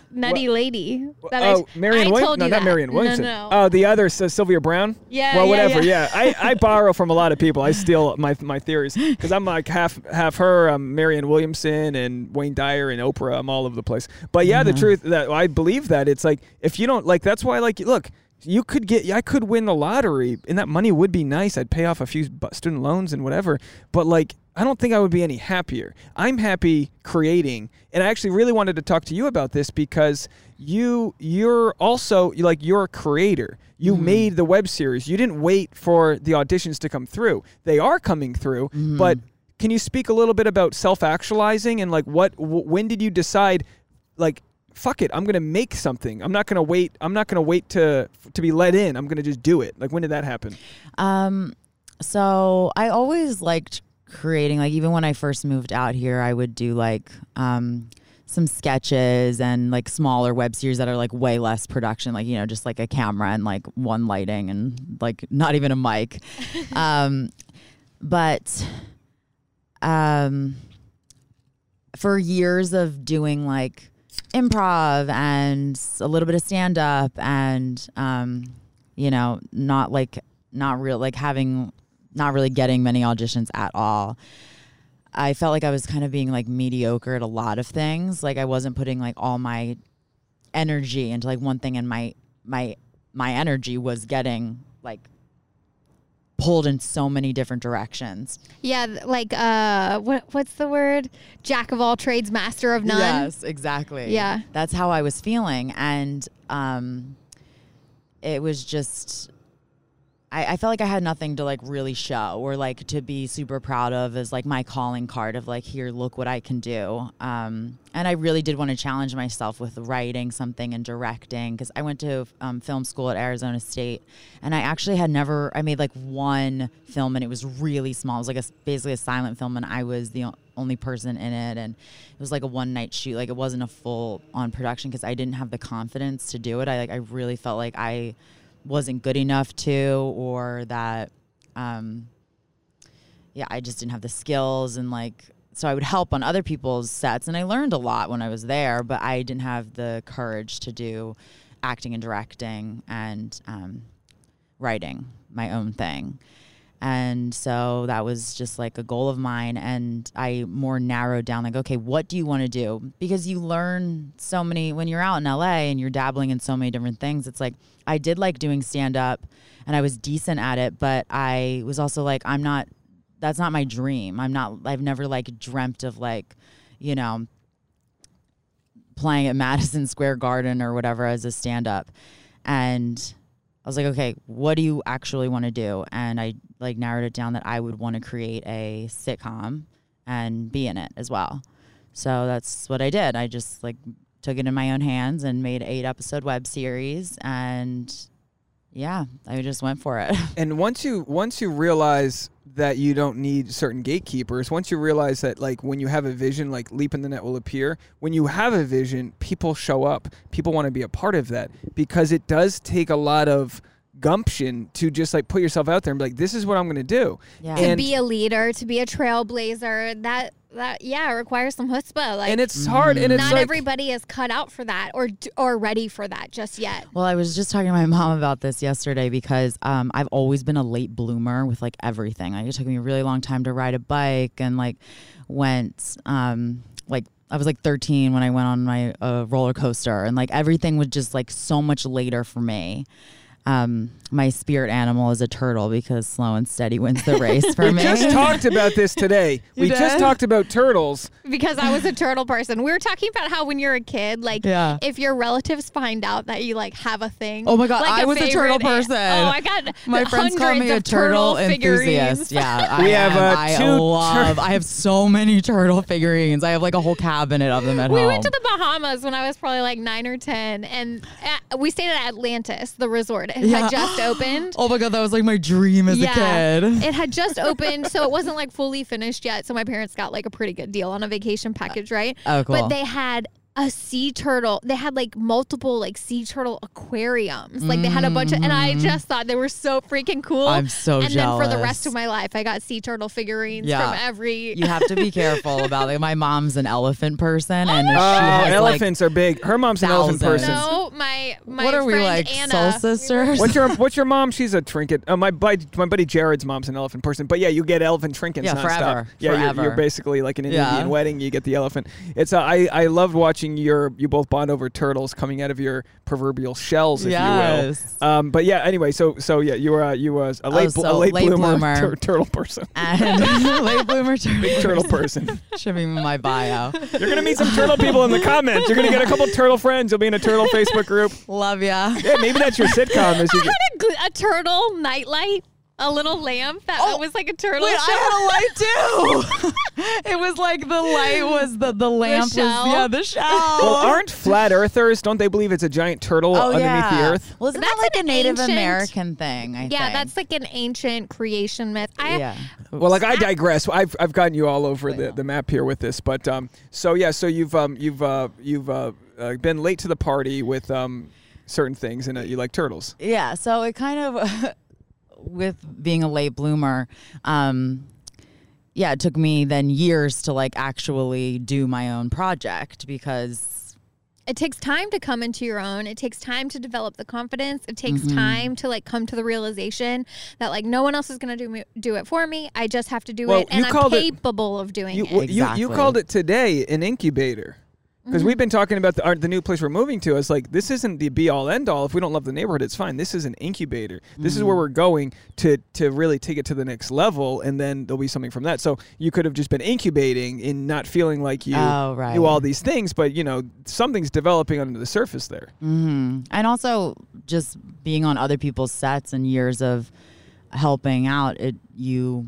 nutty well, lady. That oh, I, Marianne I Williams- told you No, that. Not Marianne Williamson. No, no. Oh, the other so Sylvia Brown. Yeah. Well, whatever. Yeah. yeah. I, I borrow from a lot of people. I steal my my theories because I'm like half half her, um, Marianne Williamson and Wayne Dyer and Oprah. I'm all over the place. But yeah, mm-hmm. the truth that I believe that it's. It's like, if you don't, like, that's why, like, look, you could get, I could win the lottery, and that money would be nice. I'd pay off a few student loans and whatever, but, like, I don't think I would be any happier. I'm happy creating, and I actually really wanted to talk to you about this because you, you're also, like, you're a creator. You mm-hmm. made the web series. You didn't wait for the auditions to come through. They are coming through, mm-hmm. but can you speak a little bit about self-actualizing and, like, what, w- when did you decide, like, fuck it, I'm going to make something. I'm not going to wait. I'm not going to wait to to be let in. I'm going to just do it. Like, when did that happen? Um, so I always liked creating. Like, even when I first moved out here, I would do, like, um, some sketches and, like, smaller web series that are, like, way less production. Like, you know, just, like, a camera and, like, one lighting and, like, not even a mic. um, but... um, for years of doing, like, improv and a little bit of stand up and, um, you know, not like, not real, like having, not really getting many auditions at all. I felt like I was kind of being like mediocre at a lot of things. Like I wasn't putting like all my energy into like one thing, and my, my, my energy was getting like pulled in so many different directions. Yeah, like uh what what's the word? Jack of all trades, master of none. Yes, exactly. Yeah. That's how I was feeling. And um it was just, I, I felt like I had nothing to like really show or like to be super proud of as like my calling card of like, here, look what I can do. Um, and I really did want to challenge myself with writing something and directing, because I went to um, film school at Arizona State, and I actually had never, I made like one film, and it was really small. It was like a, basically a silent film, and I was the only person in it, and it was like a one night shoot. Like it wasn't a full on production because I didn't have the confidence to do it. I like, I really felt like I wasn't good enough to, or that, um, yeah, I just didn't have the skills, and like, so I would help on other people's sets, and I learned a lot when I was there, but I didn't have the courage to do acting and directing and um, writing my own thing. And so that was just like a goal of mine. And I more narrowed down like, okay, what do you want to do? Because you learn so many when you're out in L A and you're dabbling in so many different things. It's like, I did like doing stand up and I was decent at it, but I was also like, I'm not, that's not my dream. I'm not, I've never like dreamt of like, you know, playing at Madison Square Garden or whatever as a stand up. And I was like, okay, what do you actually want to do? And I like narrowed it down that I would want to create a sitcom and be in it as well. So that's what I did. I just like took it in my own hands and made an eight episode web series, and yeah, I just went for it. And once you once you realize that you don't need certain gatekeepers, once you realize that like when you have a vision, like Leap in the Net will appear. When you have a vision, people show up. People want to be a part of that, because it does take a lot of gumption to just like put yourself out there and be like, this is what I'm going to do. Yeah. And to be a leader, to be a trailblazer, that that yeah, requires some chutzpah. Like, and it's hard. Mm-hmm. And it's not like, everybody is cut out for that or or ready for that just yet. Well, I was just talking to my mom about this yesterday, because um, I've always been a late bloomer with like everything. Like, it took me a really long time to ride a bike, and like went um, like. I was like thirteen when I went on my uh, roller coaster, and like everything was just like so much later for me. Um, my spirit animal is a turtle, because slow and steady wins the race for we me. We just talked about this today. You we did? just talked about turtles. Because I was a turtle person. We were talking about how when you're a kid, like yeah. if your relatives find out that you like have a thing. Oh my God, like I was a turtle person. Oh my God. My friends call me a turtle, turtle enthusiast. Yeah, we I have am. A two I love, I have so many turtle figurines. I have like a whole cabinet of them at we home. We went to the Bahamas when I was probably like nine or ten, and uh, we stayed at Atlantis, the resort. It yeah. had just opened. Oh my God, that was like my dream as yeah. a kid. It had just opened, so it wasn't like fully finished yet. So my parents got like a pretty good deal on a vacation package, right? Oh, cool. But they had a sea turtle. They had like multiple like sea turtle aquariums. Like they had a bunch of, and I just thought they were so freaking cool. I'm so and jealous. And then for the rest of my life, I got sea turtle figurines yeah. from every. You have to be careful about it. Like, my mom's an elephant person, and oh, she has, elephants like, are big. Her mom's thousands. An elephant person. No, my my what are friend we like, Anna. Soul sisters? What's your what's your mom? She's a trinket. Uh, my my buddy Jared's mom's an elephant person, but yeah, you get elephant trinkets. Yeah, nonstop. forever. Yeah, forever. You're, you're basically like in an yeah. Indian wedding. You get the elephant. It's uh, I I loved watching. Your, you both bond over turtles coming out of your proverbial shells, if yes. you will. Um, but yeah, anyway, so so yeah, you were uh, you was a late, oh, so bl a late, late bloomer, bloomer. Tur turtle person, and late bloomer turtle, big turtle person. Should be my bio. You're gonna meet some turtle people in the comments. You're gonna get a couple turtle friends. You'll be in a turtle Facebook group. Love ya. Yeah, maybe that's your sitcom. As you I had a, a turtle nightlight. A little lamp that oh, was like a turtle. Wait, I had a light too. It was like the light was the the lamp the was yeah the shell. Well, aren't flat earthers? Don't they believe it's a giant turtle oh, underneath yeah. the earth? Well, isn't that's that like an a Native ancient, American thing? I yeah, think. that's like an ancient creation myth. I, yeah. Well, like I digress. I've I've gotten you all over the the map here with this, but um. So yeah, so you've um you've uh you've uh, uh been late to the party with um certain things, and uh, you like turtles. Yeah. So it kind of. With being a late bloomer, um, yeah, it took me then years to like actually do my own project, because it takes time to come into your own. It takes time to develop the confidence. It takes mm-hmm. time to like come to the realization that like no one else is going to do me, do it for me. I just have to do well, it, and I'm capable it, of doing you, it. Exactly. You, you called it today an incubator. Because mm-hmm. we've been talking about the, our, the new place we're moving to. It's like, this isn't the be-all, end-all. If we don't love the neighborhood, it's fine. This is an incubator. Mm-hmm. This is where we're going to to really take it to the next level, and then there'll be something from that. So you could have just been incubating and not feeling like you oh, right. knew all these things, but, you know, something's developing under the surface there. Mm-hmm. And also just being on other people's sets and years of helping out, it you...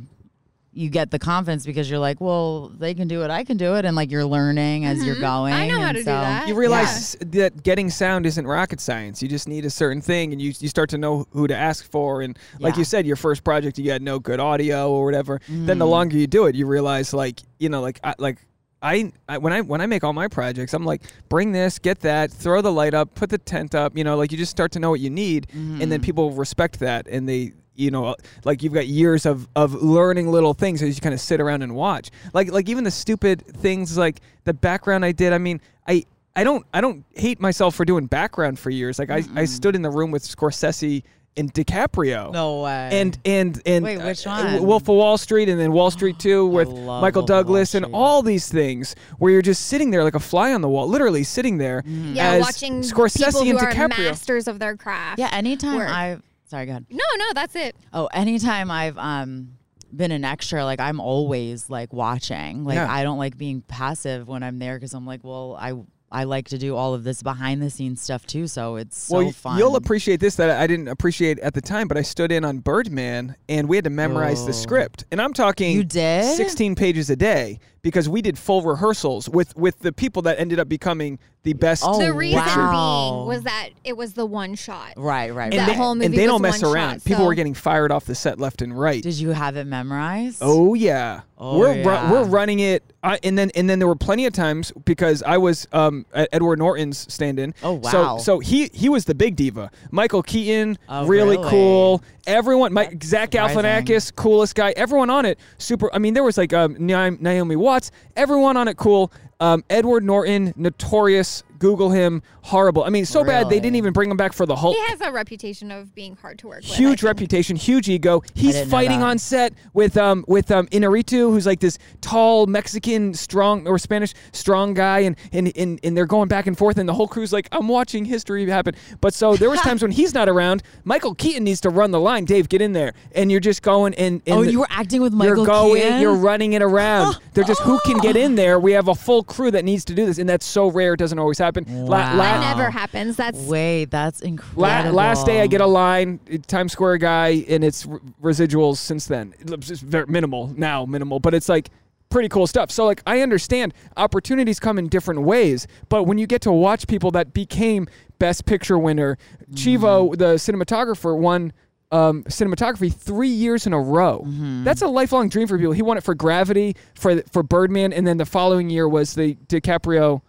you get the confidence because you're like, well, they can do it, I can do it. And like you're learning as mm-hmm. you're going. I know and how to so do that. You realize yeah. that getting sound isn't rocket science. You just need a certain thing and you, you start to know who to ask for. And like yeah. you said, your first project, you had no good audio or whatever. Mm. Then the longer you do it, you realize like, you know, like, I, like, I, I when I when I make all my projects, I'm like, bring this, get that, throw the light up, put the tent up, you know, like you just start to know what you need, mm. and then people respect that, and they, you know, like you've got years of of learning little things as you kind of sit around and watch, like like even the stupid things like the background I did. I mean, I I don't I don't hate myself for doing background for years. Like mm-mm. I I stood in the room with Scorsese and DiCaprio. No way. And and and wait, which one? Uh, Wolf of Wall Street, and then Wall Street Two with Michael Douglas, and all these things where you're just sitting there like a fly on the wall, literally sitting there. Mm. Yeah, as watching Scorsese people who and DiCaprio. Are masters of their craft. Yeah, anytime Work. I've sorry, go ahead. No, no, that's it. Oh, anytime I've um been an extra, like I'm always like watching. Like yeah. I don't like being passive when I'm there because I'm like, well, I. I like to do all of this behind the scenes stuff too, so it's so well, fun. You'll appreciate this that I didn't appreciate at the time, but I stood in on Birdman and we had to memorize Whoa. the script. And I'm talking you did? sixteen pages a day because we did full rehearsals with, with the people that ended up becoming the best. Oh, the reason wow. being was that it was the one shot. Right, right, and right. They, whole movie and they don't mess around. Shot, people so. were getting fired off the set left and right. Did you have it memorized? Oh, yeah. Oh, we're yeah. ru- we're running it, I, and then and then there were plenty of times because I was um, at Edward Norton's stand-in. Oh wow! So so he he was the big diva. Michael Keaton, oh, really, really cool. Everyone, my, Zach Galifianakis, coolest guy. Everyone on it, super. I mean, there was like um, Naomi Watts. Everyone on it, cool. Um, Edward Norton, notorious. Google him, horrible. I mean, so really? bad they didn't even bring him back for the Hulk. He has a reputation of being hard to work with. Huge reputation, huge ego. He's fighting on set with um with um Inarritu, who's like this tall Mexican strong or Spanish strong guy, and and, and and they're going back and forth, and the whole crew's like, I'm watching history happen. But so there was times when he's not around, Michael Keaton needs to run the line. Dave, get in there, and you're just going and, and oh, the, you were acting with Michael. You're going, Keaton? You're running it around. They're just who can get in there? We have a full crew that needs to do this, and that's so rare. It doesn't always happen. Wow. La- la- that never happens. That's wait, that's incredible. La- last day, I get a line, Times Square guy, and it's re- residuals since then. It's just very minimal now, minimal, but it's like pretty cool stuff. So like, I understand opportunities come in different ways, but when you get to watch people that became Best Picture winner, mm-hmm. Chivo, the cinematographer, won um, cinematography three years in a row. Mm-hmm. That's a lifelong dream for people. He won it for Gravity, for for Birdman, and then the following year was the DiCaprio.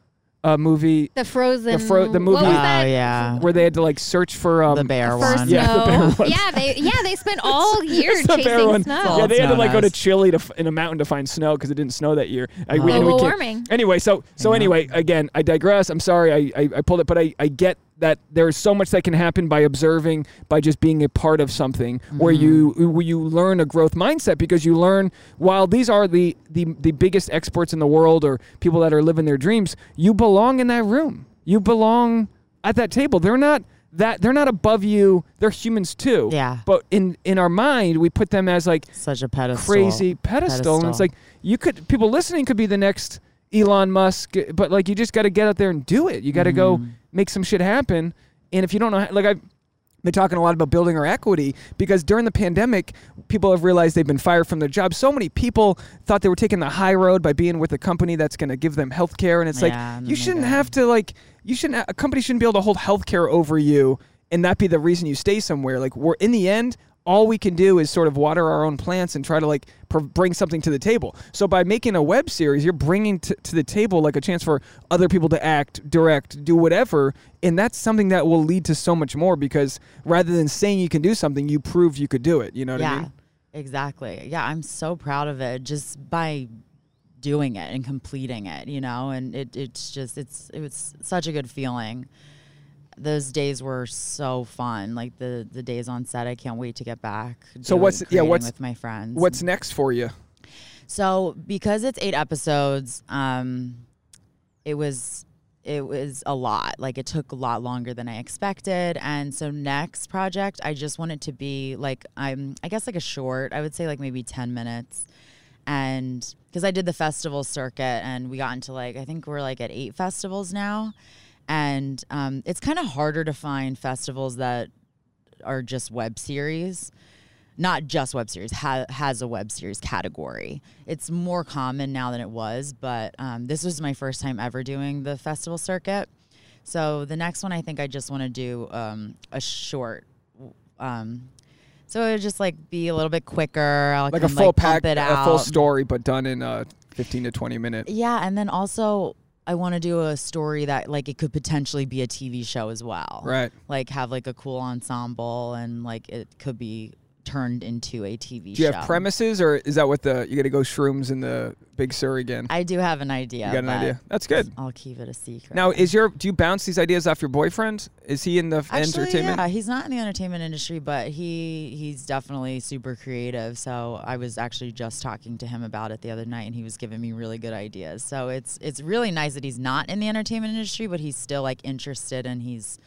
Uh, movie, the Frozen, the, fro- the movie, oh yeah, where they had to like search for um, the bear the one, yeah, the bear one. yeah, they yeah they spent all year it's chasing bear one. snow. Well, yeah, they had to like go to Chile to f- in a mountain to find snow because it didn't snow that year. I, oh. we, Global we warming. Anyway, so so yeah. anyway, again, I digress. I'm sorry, I I, I pulled it, but I, I get that there's so much that can happen by observing, by just being a part of something, mm-hmm. where you where you learn a growth mindset because you learn, while these are the, the, the biggest experts in the world or people that are living their dreams, you belong in that room. You belong at that table. They're not that they're not above you. They're humans too. Yeah. But in, in our mind, we put them as like such a pedestal. Crazy pedestal. pedestal. And it's like you could people listening could be the next Elon Musk, but like you just got to get out there and do it. You got to mm. go make some shit happen. And if you don't know, how, like I've been talking a lot about building our equity because during the pandemic, people have realized they've been fired from their job. So many people thought they were taking the high road by being with a company that's going to give them health care. And it's yeah, like, you shouldn't have to like, you shouldn't, a company shouldn't be able to hold health care over you and that be the reason you stay somewhere. Like we're in the end, all we can do is sort of water our own plants and try to like pr- bring something to the table. So by making a web series, you're bringing t- to the table like a chance for other people to act, direct, do whatever. And that's something that will lead to so much more because rather than saying you can do something, you prove you could do it. You know what yeah, I mean? Yeah, exactly. Yeah, I'm so proud of it just by doing it and completing it, you know, and it it's just, it's it was such a good feeling. Those days were so fun, like the, the days on set. I can't wait to get back. So what's yeah what's with my friends. What's next for you? So because it's eight episodes, um, it was it was a lot. Like, it took a lot longer than I expected. And so next project, I just want it to be like, I'm, I guess like a short, I would say like maybe ten minutes. And because I did the festival circuit and we got into like, I think we're like at eight festivals now. And um, it's kind of harder to find festivals that are just web series. Not just web series, ha has a web series category. It's more common now than it was, but um, this was my first time ever doing the festival circuit. So the next one, I think I just want to do um, a short. Um, so it would just like be a little bit quicker. I'll like a full like, pack, it a out. full story, but done in uh, fifteen to twenty minutes. Yeah, and then also I want to do a story that like it could potentially be a T V show as well. Right. Like have like a cool ensemble and like it could be turned into a T V show. Do you show. have premises, or is that what the, you got to go shrooms in the Big Sur again? I do have an idea. You got an idea. That's good. I'll keep it a secret. Now, is your, do you bounce these ideas off your boyfriend? Is he in the Actually, entertainment? Yeah, he's not in the entertainment industry, but he he's definitely super creative. So I was actually just talking to him about it the other night, and he was giving me really good ideas. So it's it's really nice that he's not in the entertainment industry, but he's still like interested, and he's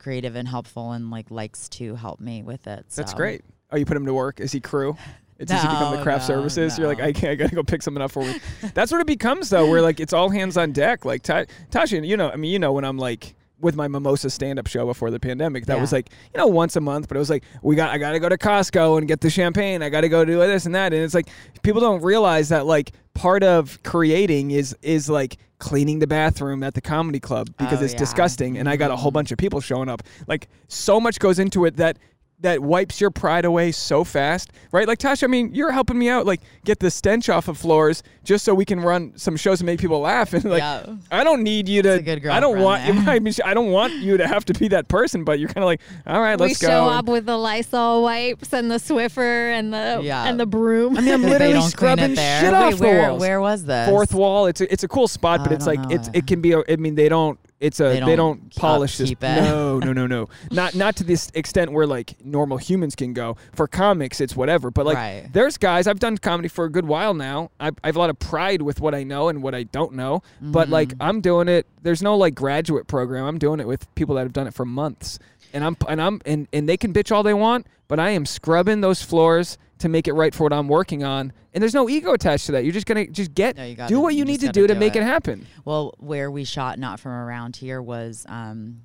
creative and helpful, and like likes to help me with it. So. That's great. Oh, you put him to work? Is he crew? It's no, easy to become the craft no, services. No. You're like, I can't, I gotta go pick something up for me. That's what it becomes, though. Where like it's all hands on deck. Like Ta Tasha, you know, I mean, you know, when I'm like with my mimosa stand-up show before the pandemic, that yeah. was like, you know, once a month. But it was like, we got, I gotta go to Costco and get the champagne. I gotta go do this and that. And it's like people don't realize that like part of creating is is like cleaning the bathroom at the comedy club because oh, it's yeah. disgusting. And I got a whole bunch of people showing up. Like so much goes into it that. that wipes your pride away so fast, right? Like, Tasha, I mean, you're helping me out, like, get the stench off of floors just so we can run some shows and make people laugh. And, like, yeah. I don't need you That's to... A good I don't want... It, I don't want you to have to be that person, but you're kind of like, all right, let's we go. We show up with the Lysol wipes and the Swiffer and the yeah. and the broom. I mean, I'm literally scrubbing shit Wait, off where, the walls. Where was this? Fourth wall. It's a, it's a cool spot, oh, but it's like... It's, it can be... A, I mean, they don't... It's a they don't, they don't polish this. It. No, no, no, no. not not to this extent where like normal humans can go. For comics, it's whatever. But like, right. there's guys. I've done comedy for a good while now. I, I have a lot of pride with what I know and what I don't know. Mm-hmm. But like, I'm doing it. There's no like graduate program. I'm doing it with people that have done it for months. And I'm and I'm and and they can bitch all they want, but I am scrubbing those floors to make it right for what I'm working on. And there's no ego attached to that. You're just going to just get, no, you gotta, do what you, you need to do to do make it. it happen. Well, where we shot Not From Around Here was um,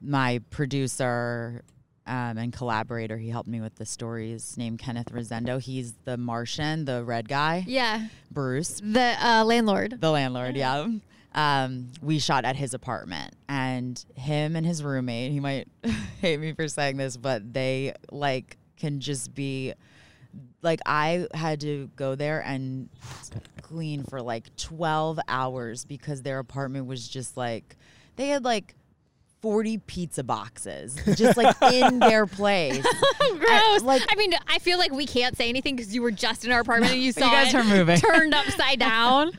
my producer um, and collaborator. He helped me with the stories named Kenneth Rosendo. He's the Martian, the red guy. Yeah. Bruce. The uh, landlord. The landlord, yeah. yeah. Um, we shot at his apartment, and him and his roommate, he might hate me for saying this, but they like can just be... Like, I had to go there and clean for, like, twelve hours because their apartment was just, like, they had, like, forty pizza boxes just, like, in their place. Gross. I, like, I mean, I feel like we can't say anything because you were just in our apartment no, and you saw you guys it moving. turned upside down.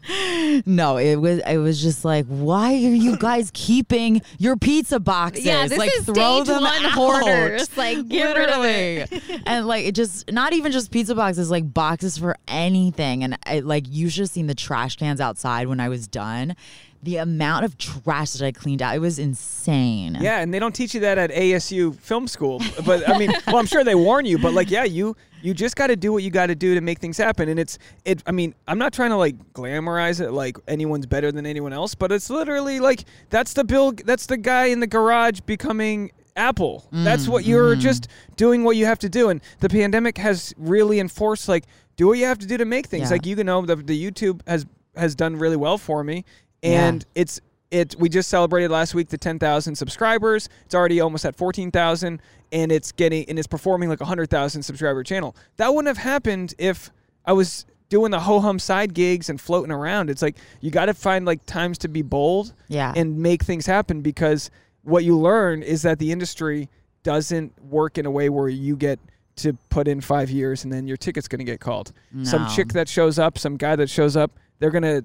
No, it was it was just, like, why are you guys keeping your pizza boxes? Yeah, this like, is throw them one out. Hoarders. Like, get Literally. rid of it. And, like, it just, not even just pizza boxes, like, boxes for anything. And, I, like, you should have seen the trash cans outside when I was done. The amount of trash that I cleaned out, it was insane. Yeah, and they don't teach you that at A S U film school. But, I mean, well, I'm sure they warn you. But, like, yeah, you you just got to do what you got to do to make things happen. And it's, it. I mean, I'm not trying to, like, glamorize it like anyone's better than anyone else. But it's literally, like, that's the Bill, that's the guy in the garage becoming... Apple. Mm, That's what you're mm. just doing what you have to do. And the pandemic has really enforced, like, do what you have to do to make things. Yeah. Like, you know, the, the YouTube has, has done really well for me. And yeah. it's, it, we just celebrated last week the ten thousand subscribers. It's already almost at fourteen thousand, and it's getting, and it's performing like a one hundred thousand subscriber channel. That wouldn't have happened if I was doing the ho-hum side gigs and floating around. It's like, you got to find like times to be bold yeah. and make things happen, because what you learn is that the industry doesn't work in a way where you get to put in five years and then your ticket's going to get called. No. Some chick that shows up, some guy that shows up, they're going to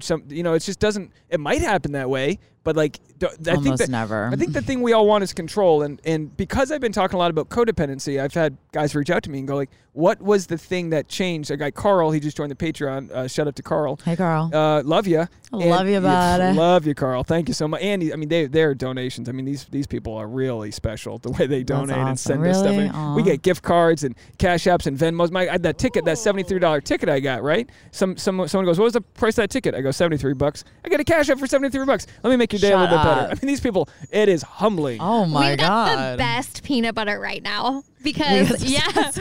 some, you know, it just doesn't, it might happen that way, but like, I almost think that, never. I think the thing we all want is control. And, and because I've been talking a lot about codependency, I've had guys reach out to me and go like, what was the thing that changed? A guy, Carl, he just joined the Patreon. Uh, shout out to Carl. Hey, Carl. Uh, love you. Love you, bud. Love you, Carl. Thank you so much. And I mean, they, they're donations. I mean, these, these people are really special the way they donate awesome. and send really? us stuff. And we get gift cards and Cash Apps and Venmos. My, I, that ticket, Ooh. that seventy-three dollar ticket I got, right? Some, some, someone goes, what was the price of that ticket? I go, seventy-three bucks. I get a Cash App for seventy-three bucks. Let me make your day Shut a little bit better. Up. I mean, these people, it is humbling. Oh my we God. We got the best peanut butter right now because, yeah, because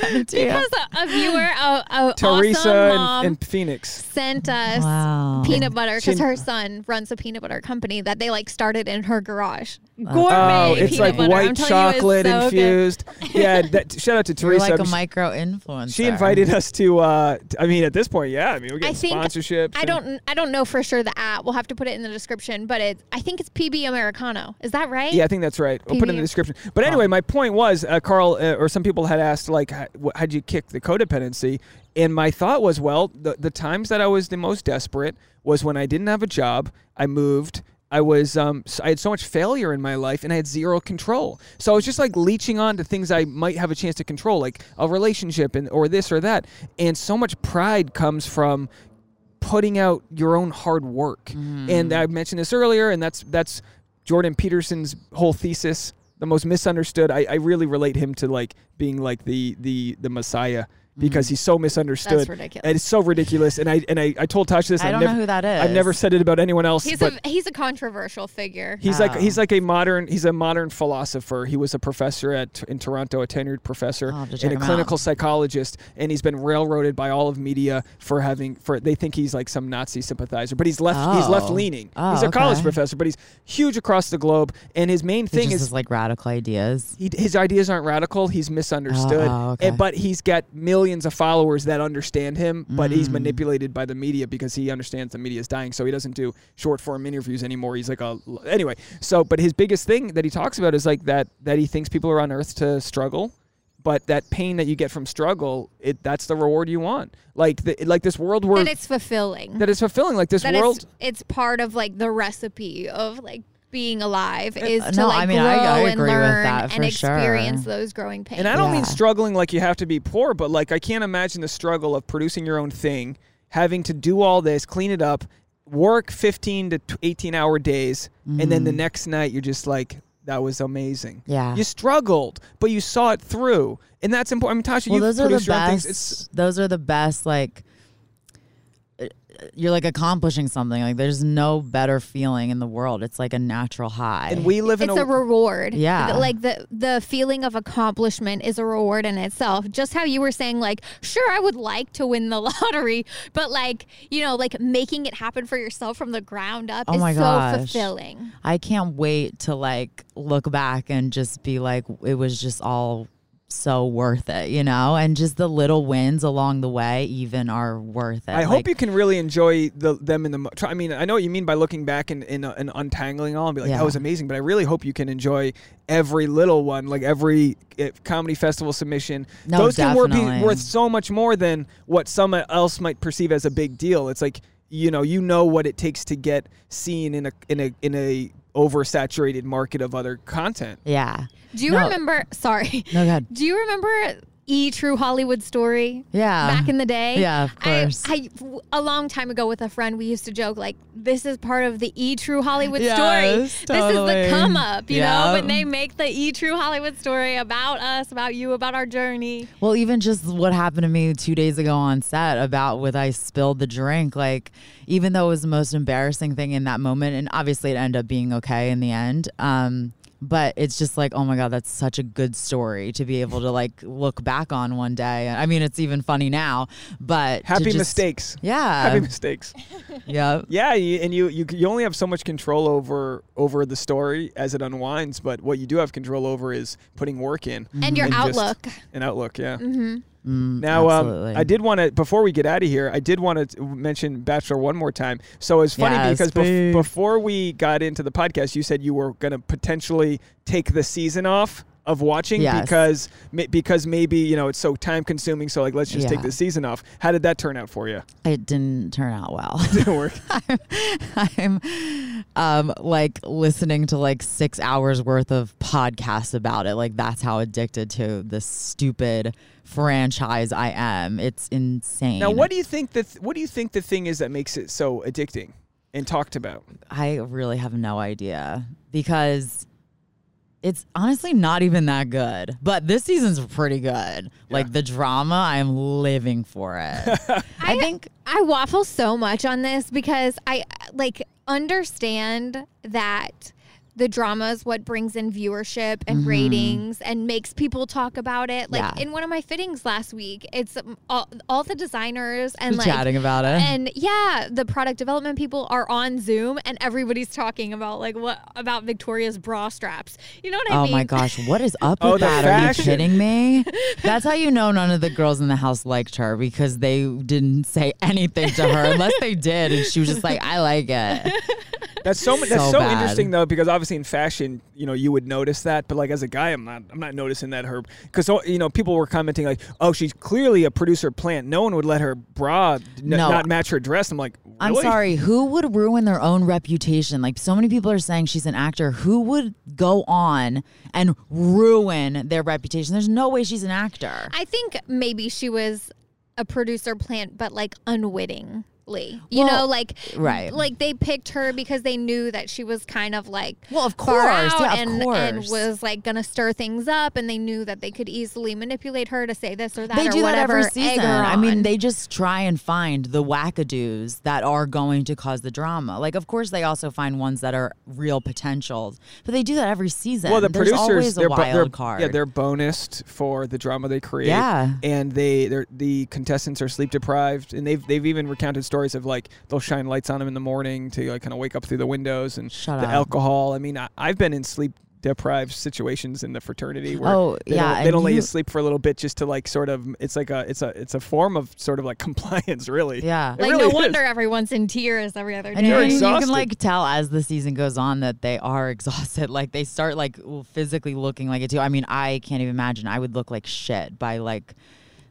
a viewer, a, a Teresa awesome mom and, and Phoenix sent us wow. peanut butter because her son runs a peanut butter company that they like started in her garage. Gourmet oh, it's like butter. white chocolate so infused. Yeah, that, shout out to Teresa. You're like a micro influencer. She invited us to. Uh, I mean, at this point, yeah. I mean, we're getting sponsorships. I don't. I don't know for sure the app. We'll have to put it in the description. But it. I think it's P B Americano. Is that right? Yeah, I think that's right. P B We'll put it in the description. But anyway, my point was, uh, Carl, uh, or some people had asked, like, how, how'd you kick the codependency? And my thought was, well, the the times that I was the most desperate was when I didn't have a job. I moved. I was, um, I had so much failure in my life and I had zero control. So I was just like leeching on to things I might have a chance to control, like a relationship and or this or that. And so much pride comes from putting out your own hard work. Mm. And I mentioned this earlier, and that's, that's Jordan Peterson's whole thesis, the most misunderstood. I, I really relate him to like being like the, the, the Messiah, because he's so misunderstood. That's ridiculous. And it's so ridiculous. And I and I, I told Tasha this. I don't never, know who that is. I've never said it about anyone else. He's a he's a controversial figure. He's oh. like he's like a modern he's a modern philosopher. He was a professor at in Toronto, a tenured professor and a clinical out. psychologist. And he's been railroaded by all of media for having for they think he's like some Nazi sympathizer, but he's left oh. he's left leaning. Oh, he's a okay. college professor, but he's huge across the globe. And his main thing just is, is like radical ideas. He, his ideas aren't radical. He's misunderstood. Oh, oh, okay. and, but he's got millions. Millions of followers that understand him, but mm. he's manipulated by the media because he understands the media is dying, so he doesn't do short form interviews anymore. He's like a anyway. So, but his biggest thing that he talks about is like that that he thinks people are on earth to struggle, but that pain that you get from struggle, it that's the reward you want. Like the, like this world where that it's fulfilling. That it's fulfilling. Like this that world. It's, it's part of like the recipe of like. being alive is uh, to no, like I mean, grow I, I and learn and experience sure. those growing pains. And I don't yeah. mean struggling like you have to be poor, but like I can't imagine the struggle of producing your own thing, having to do all this, clean it up, work fifteen to eighteen hour days, mm-hmm. and then the next night you're just like, that was amazing. Yeah. You struggled, but you saw it through. And that's important. I mean, Tasha, well, you produced your own things. It's, those are the best, like, you're like accomplishing something. Like there's no better feeling in the world. It's like a natural high. And we live in it's a, a reward. Yeah. Like the, the feeling of accomplishment is a reward in itself. Just how you were saying like, sure, I would like to win the lottery, but like, you know, like making it happen for yourself from the ground up oh is so fulfilling. I can't wait to like look back and just be like, it was just all so worth it, you know, and just the little wins along the way even are worth it. I like, hope you can really enjoy the, them in the, I mean, I know what you mean by looking back and, and, and untangling all and be like, yeah. that was amazing, but I really hope you can enjoy every little one, like every it, comedy festival submission. No, those definitely. can be worth so much more than what someone else might perceive as a big deal. It's like, you know, you know what it takes to get seen in a, in a, in a oversaturated market of other content. Yeah. Do you no. remember, sorry. No, go ahead. Do you remember E! True Hollywood Story? Yeah. Back in the day? Yeah, of course. I, I, a long time ago with a friend, we used to joke, like, this is part of the E! True Hollywood yes, Story. Totally. This is the come up, you yeah. know, when they make the E! True Hollywood Story about us, about you, about our journey. Well, even just what happened to me two days ago on set about with I spilled the drink, like, even though it was the most embarrassing thing in that moment, and obviously it ended up being okay in the end, um, but it's just like, oh my God, that's such a good story to be able to like look back on one day. I mean, it's even funny now, but happy just, mistakes. Yeah, happy mistakes. yeah, yeah, you, and you, you you only have so much control over over the story as it unwinds. But what you do have control over is putting work in mm-hmm. and your and outlook. An outlook, yeah. Mm-hmm. Mm, now, um, I did want to, before we get out of here, I did want to mention Bachelor one more time. So it's funny yes, because bef before we got into the podcast, you said you were going to potentially take the season off. of watching yes. because because maybe, you know, it's so time consuming. So like, let's just yeah. take this season off. How did that turn out for you? It didn't turn out well. It didn't work. I'm, I'm um, like listening to like six hours worth of podcasts about it. Like that's how addicted to this stupid franchise I am. It's insane. Now, what do you think that what do you think the thing is that makes it so addicting and talked about? I really have no idea because it's honestly not even that good, but this season's pretty good. Yeah. Like the drama, I'm living for it. I, I think I waffle so much on this because I like understand that the drama is what brings in viewership and mm-hmm. ratings and makes people talk about it. Like yeah. in one of my fittings last week, it's all, all the designers and like chatting about it. And yeah, the product development people are on Zoom and everybody's talking about like what about Victoria's bra straps. You know what oh I mean? Oh my gosh, what is up with oh, that? Are you kidding me? That's how you know none of the girls in the house liked her because they didn't say anything to her unless they did, and she was just like, I like it. That's so, so that's so bad. Interesting though, because obviously in fashion, you know, you would notice that, but like as a guy, I'm not I'm not noticing that her because you know people were commenting like, oh, she's clearly a producer plant. No one would let her bra n no. not match her dress. I'm like, really? I'm sorry, who would ruin their own reputation? Like so many people are saying she's an actor. Who would go on and ruin their reputation? There's no way she's an actor. I think maybe she was a producer plant, but like unwitting. You well, know, like, right. like they picked her because they knew that she was kind of like, well, of course, yeah, of and, course. and was like going to stir things up, and they knew that they could easily manipulate her to say this or that. They or do whatever, that every season. I mean, they just try and find the wackadoos that are going to cause the drama. Like, of course, they also find ones that are real potentials, but they do that every season. Well, the There's producers, always a they're wild they're, card. Yeah, they're bonused for the drama they create. Yeah, and they they're, the contestants are sleep deprived, and they've they've even recounted stories of like they'll shine lights on them in the morning to like kind of wake up through the windows and Shut the up. alcohol. I mean, I, I've been in sleep deprived situations in the fraternity where oh, they yeah, don't, they don't you, let you sleep for a little bit just to like sort of it's like a it's a it's a form of sort of like compliance, really. Yeah, it like really no is. wonder everyone's in tears every other day. And you can like tell as the season goes on that they are exhausted. Like they start like physically looking like it too. I mean, I can't even imagine. I would look like shit by like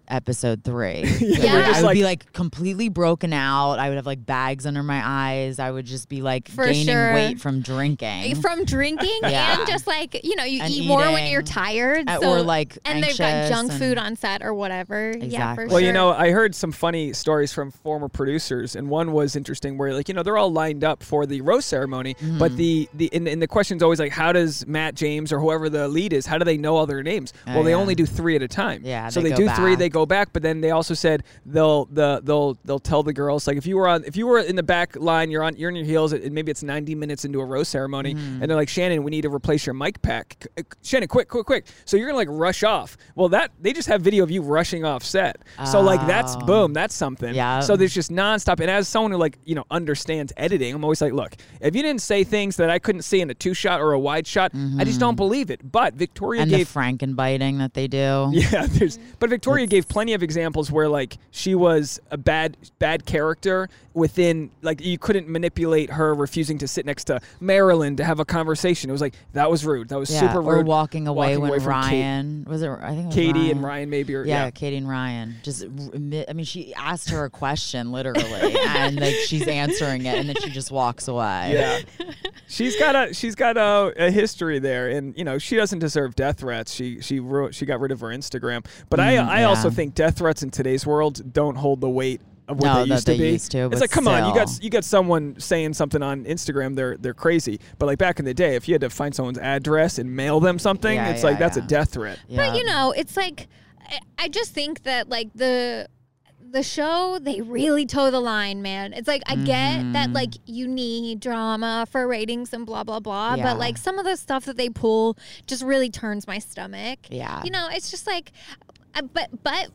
episode three. yeah. I would like, be like completely broken out. I would have like bags under my eyes. I would just be like For gaining sure. weight from drinking. From drinking yeah. and just like, you know, you and eat eating. more when you're tired. So, or like And they've got junk food on set or whatever. Exactly. Yeah, for well, sure. you know, I heard some funny stories from former producers, and one was interesting where like, you know, they're all lined up for the roast ceremony, mm-hmm. but the, the and, and the question's always like, how does Matt James or whoever the lead is, how do they know all their names? Oh, well, they yeah. only do three at a time. Yeah, so they, they do back. three, they go back, but then they also said they'll the they'll they'll tell the girls like if you were on if you were in the back line, you're on you're in your heels, and maybe it's ninety minutes into a roast ceremony, mm. and they're like, Shannon, we need to replace your mic pack. Shannon, quick, quick, quick! So you're gonna like rush off. Well, that they just have video of you rushing off set. Oh. So like that's boom, that's something. Yeah. So there's just nonstop. And as someone who like you know understands editing, I'm always like, look, if you didn't say things that I couldn't see in a two shot or a wide shot, mm-hmm. I just don't believe it. But Victoria and gave the Frankenbiting that they do. Yeah, there's but Victoria gave plenty of examples where like she was a bad bad character within like you couldn't manipulate her refusing to sit next to Marilyn to have a conversation. It was like that was rude. That was yeah, super rude. Or walking away walking when away Ryan Kate, was it? I think it was Katie Ryan. and Ryan maybe. Or, yeah, yeah, Katie and Ryan. Just I mean, she asked her a question literally, and like she's answering it, and then she just walks away. Yeah, she's got a she's got a, a history there, and you know she doesn't deserve death threats. She she she got rid of her Instagram, but mm, I I yeah. also I also think death threats in today's world don't hold the weight of what no, they used to they be. Used to, it's like, come still. on, you got you got someone saying something on Instagram, they're they're crazy. But like back in the day, if you had to find someone's address and mail them something, yeah, it's yeah, like that's yeah. a death threat. Yeah. But you know, it's like I just think that like the the show, they really toe the line, man. It's like I mm. get that like you need drama for ratings and blah blah blah, yeah. but like some of the stuff that they pull just really turns my stomach. Yeah, you know, it's just like. Uh, but but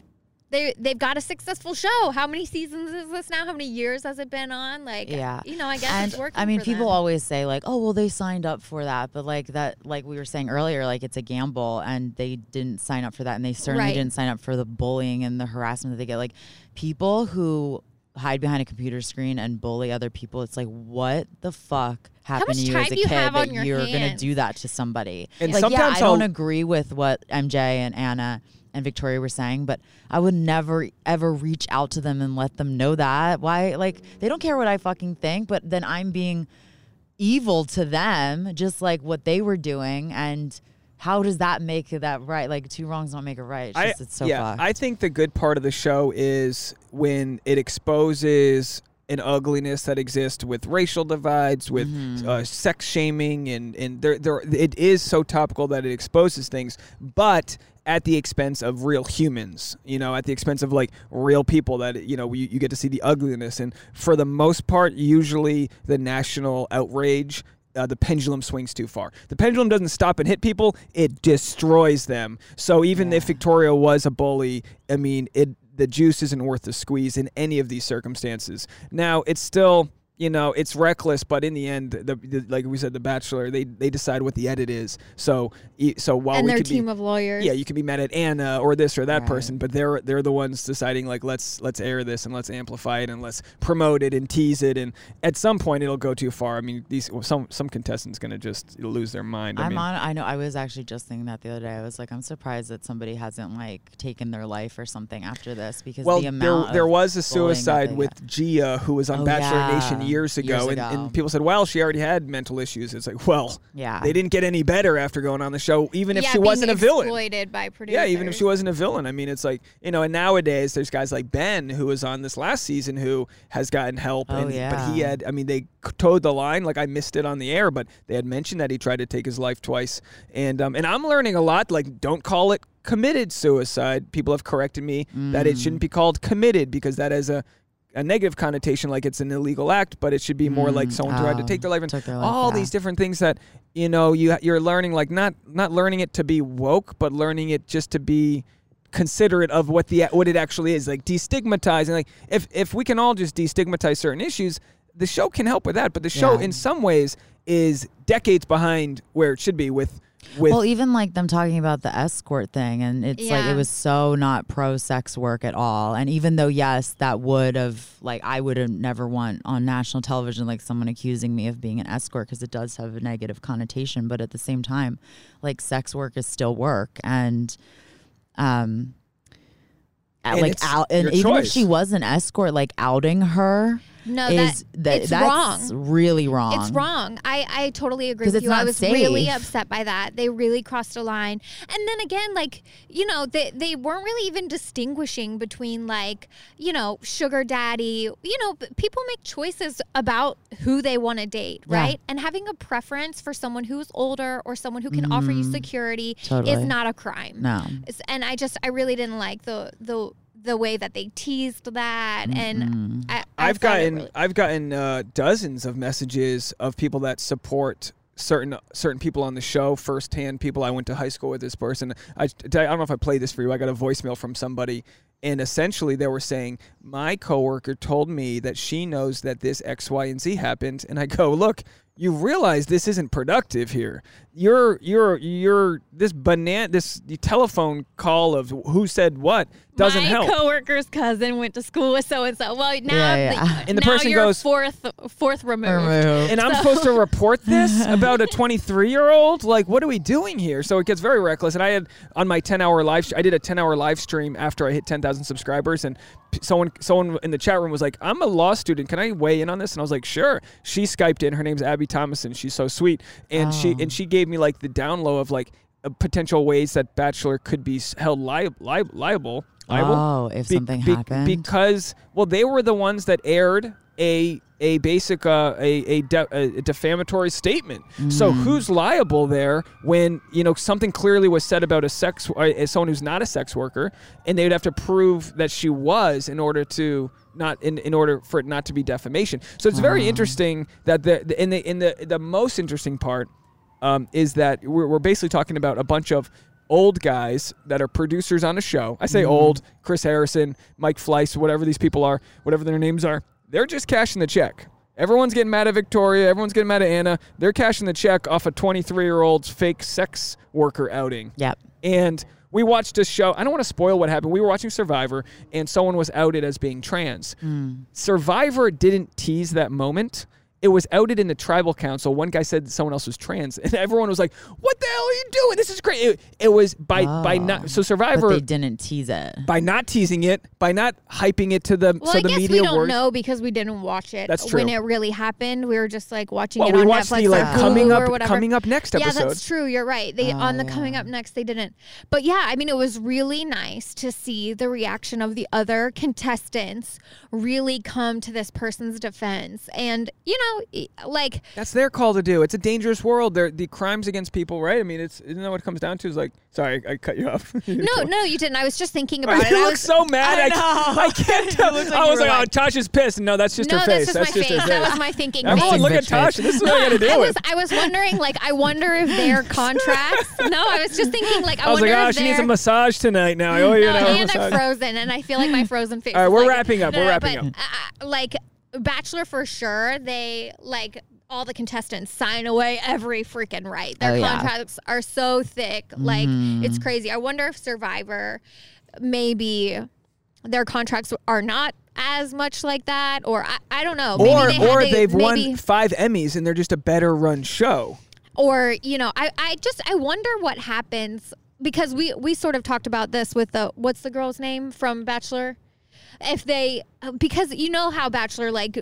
they, they've got a successful show. How many seasons is this now? How many years has it been on? Like, yeah. you know, I guess and, it's working I mean, for people them. always say like, oh, well, they signed up for that. But like that, like we were saying earlier, like it's a gamble, and they didn't sign up for that. And they certainly right. didn't sign up for the bullying and the harassment that they get. Like people who hide behind a computer screen and bully other people. It's like, what the fuck happened to you as a kid that you're going to do that to somebody? And like, yeah, I don't agree with what M J and Anna and Victoria were saying, but I would never, ever reach out to them and let them know that. Why? Like, they don't care what I fucking think, but then I'm being evil to them, just like what they were doing. And how does that make that right? Like, two wrongs don't make a right. It's, I, just, it's so yeah, fucked. I think the good part of the show is when it exposes an ugliness that exists with racial divides, with mm-hmm. uh, sex shaming, and, and there, there, it is so topical that it exposes things, but at the expense of real humans, you know, at the expense of, like, real people that, you know, you, you get to see the ugliness. And for the most part, usually the national outrage, Uh, the pendulum swings too far. The pendulum doesn't stop and hit people. It destroys them. So even yeah. if Victoria was a bully, I mean, it the juice isn't worth the squeeze in any of these circumstances. Now, it's still, you know, it's reckless, but in the end, the, the, like we said, The Bachelor, they they decide what the edit is. So so while and we their could team be, of lawyers, yeah, you could be mad at Anna or this or that right. person, but they're they're the ones deciding, like, let's let's air this and let's amplify it and let's promote it and tease it, and at some point it'll go too far. I mean, these some some contestants gonna just lose their mind. I I'm mean, on. I know. I was actually just thinking that the other day. I was like, I'm surprised that somebody hasn't, like, taken their life or something after this, because well, the amount. Well, there, there was a suicide with had. Gia who was on oh, Bachelor yeah. Nation. Years ago, years ago. And, and people said, well, she already had mental issues. It's like, well, yeah, they didn't get any better after going on the show, even if yeah, she wasn't a villain. Exploited by producers. Yeah, even if she wasn't a villain. I mean, it's like, you know, and nowadays there's guys like Ben, who was on this last season, who has gotten help. Oh, and, yeah. But he had, I mean, they towed the line. Like, I missed it on the air, but they had mentioned that he tried to take his life twice. And, um, and I'm learning a lot, like, don't call it committed suicide. People have corrected me mm. that it shouldn't be called committed, because that is a a negative connotation, like it's an illegal act, but it should be more mm, like someone oh, tried to take their life, and their life, all yeah. these different things that, you know, you, you're learning, like, not not learning it to be woke, but learning it just to be considerate of what the what it actually is, like destigmatizing. Like, if, if we can all just destigmatize certain issues, the show can help with that, but the show yeah. in some ways is decades behind where it should be with With well, even like them talking about the escort thing, and it's yeah. like it was so not pro sex work at all. And even though, yes, that would have, like, I would have never want on national television, like, someone accusing me of being an escort, because it does have a negative connotation. But at the same time, like, sex work is still work, and um, and like out, and even choice. If she was an escort, like, outing her. No, is that, that it's that's wrong. Really wrong. It's wrong. I, I totally agree with you. I was safe. really upset by that. They really crossed a line. And then again, like, you know, they, they weren't really even distinguishing between, like, you know, sugar daddy. You know, people make choices about who they want to date, yeah. right? And having a preference for someone who's older or someone who can mm-hmm. offer you security totally. Is not a crime. No. And I just, I really didn't like the the. The way that they teased that, mm-hmm. and I, I I've, gotten, really I've gotten I've uh, gotten dozens of messages of people that support certain certain people on the show firsthand. People I went to high school with. This person, I, I don't know if I played this for you. I got a voicemail from somebody, and essentially they were saying, my coworker told me that she knows that this X, Y, and Z happened, and I go, look. You realize this isn't productive here. You're, you're, you're, this banana, this telephone call of who said what doesn't My help. My coworker's cousin went to school with so-and-so. Well, now, yeah, yeah. The, and the now person you're goes, fourth, fourth removed. removed. And so. I'm supposed to report this about a twenty-three-year-old? Like, what are we doing here? So it gets very reckless. And I had on my ten-hour live, I did a ten-hour live stream after I hit ten thousand subscribers, and someone someone in the chat room was like, I'm a law student. Can I weigh in on this? And I was like, sure. She Skyped in. Her name's Abby Thomason. She's so sweet. And oh. she and she gave me, like, the down low of, like, uh, potential ways that Bachelor could be held li li liable. liable oh, if be something be happened. Because, well, they were the ones that aired a a basic, uh, a, a, de a defamatory statement. Mm. So who's liable there when, you know, something clearly was said about a sex, uh, someone who's not a sex worker, and they'd have to prove that she was in order to not, in, in order for it not to be defamation. So it's very uh. interesting that the, the, in the, in the, the most interesting part um, is that we're, we're basically talking about a bunch of old guys that are producers on a show. I say mm. old, Chris Harrison, Mike Fleiss, whatever these people are, whatever their names are. They're just cashing the check. Everyone's getting mad at Victoria. Everyone's getting mad at Anna. They're cashing the check off a twenty-three-year-old's fake sex worker outing. Yep. And We watched a show. I don't want to spoil what happened. We were watching Survivor, and someone was outed as being trans. Mm. Survivor didn't tease that moment. It was outed in the Tribal Council. One guy said that someone else was trans, and everyone was like, "What the hell are you doing? This is great." It, it was by oh, by not so Survivor. But they didn't tease it by not teasing it, by not hyping it to the. Well, so I the guess media we don't worked. know because we didn't watch it. That's true. When it really happened, we were just like watching well, it on we watched Netflix the, like, or coming up, or whatever. Coming up next episode. Yeah, that's true. You're right. They oh, on the yeah. coming up next they didn't. But yeah, I mean, it was really nice to see the reaction of the other contestants really come to this person's defense, and you know. Like that's their call to do. It's a dangerous world. They're, the crimes against people, right? I mean, it's isn't that what it comes down to? Is like, sorry, I cut you off. you no, no, you didn't. I was just thinking about it. You look so mad. I, I, I can't tell. Like I was like, like, oh, Tasha's pissed. No, that's just no, her face. That's just, that's my just face. Her face. That was my thinking. Everyone, look at Tasha. This is no, what I got to do. I was, I was wondering, like, I wonder if their contracts. No, I was just thinking, like, I, I was wonder like, oh, she needs a massage tonight. Now I owe you no, an and I'm frozen, and I feel like my frozen face. All right, we're wrapping up. We're wrapping up. Like. Bachelor for sure, they like all the contestants sign away every freaking right. Their oh, contracts yeah. are so thick, mm-hmm. like it's crazy. I wonder if Survivor, maybe their contracts are not as much like that, or I, I don't know. Maybe or they or to, they've maybe, won five Emmys and they're just a better run show. Or you know, I I just I wonder what happens because we we sort of talked about this with the what's the girl's name from Bachelor. If they, because you know how Bachelor, like,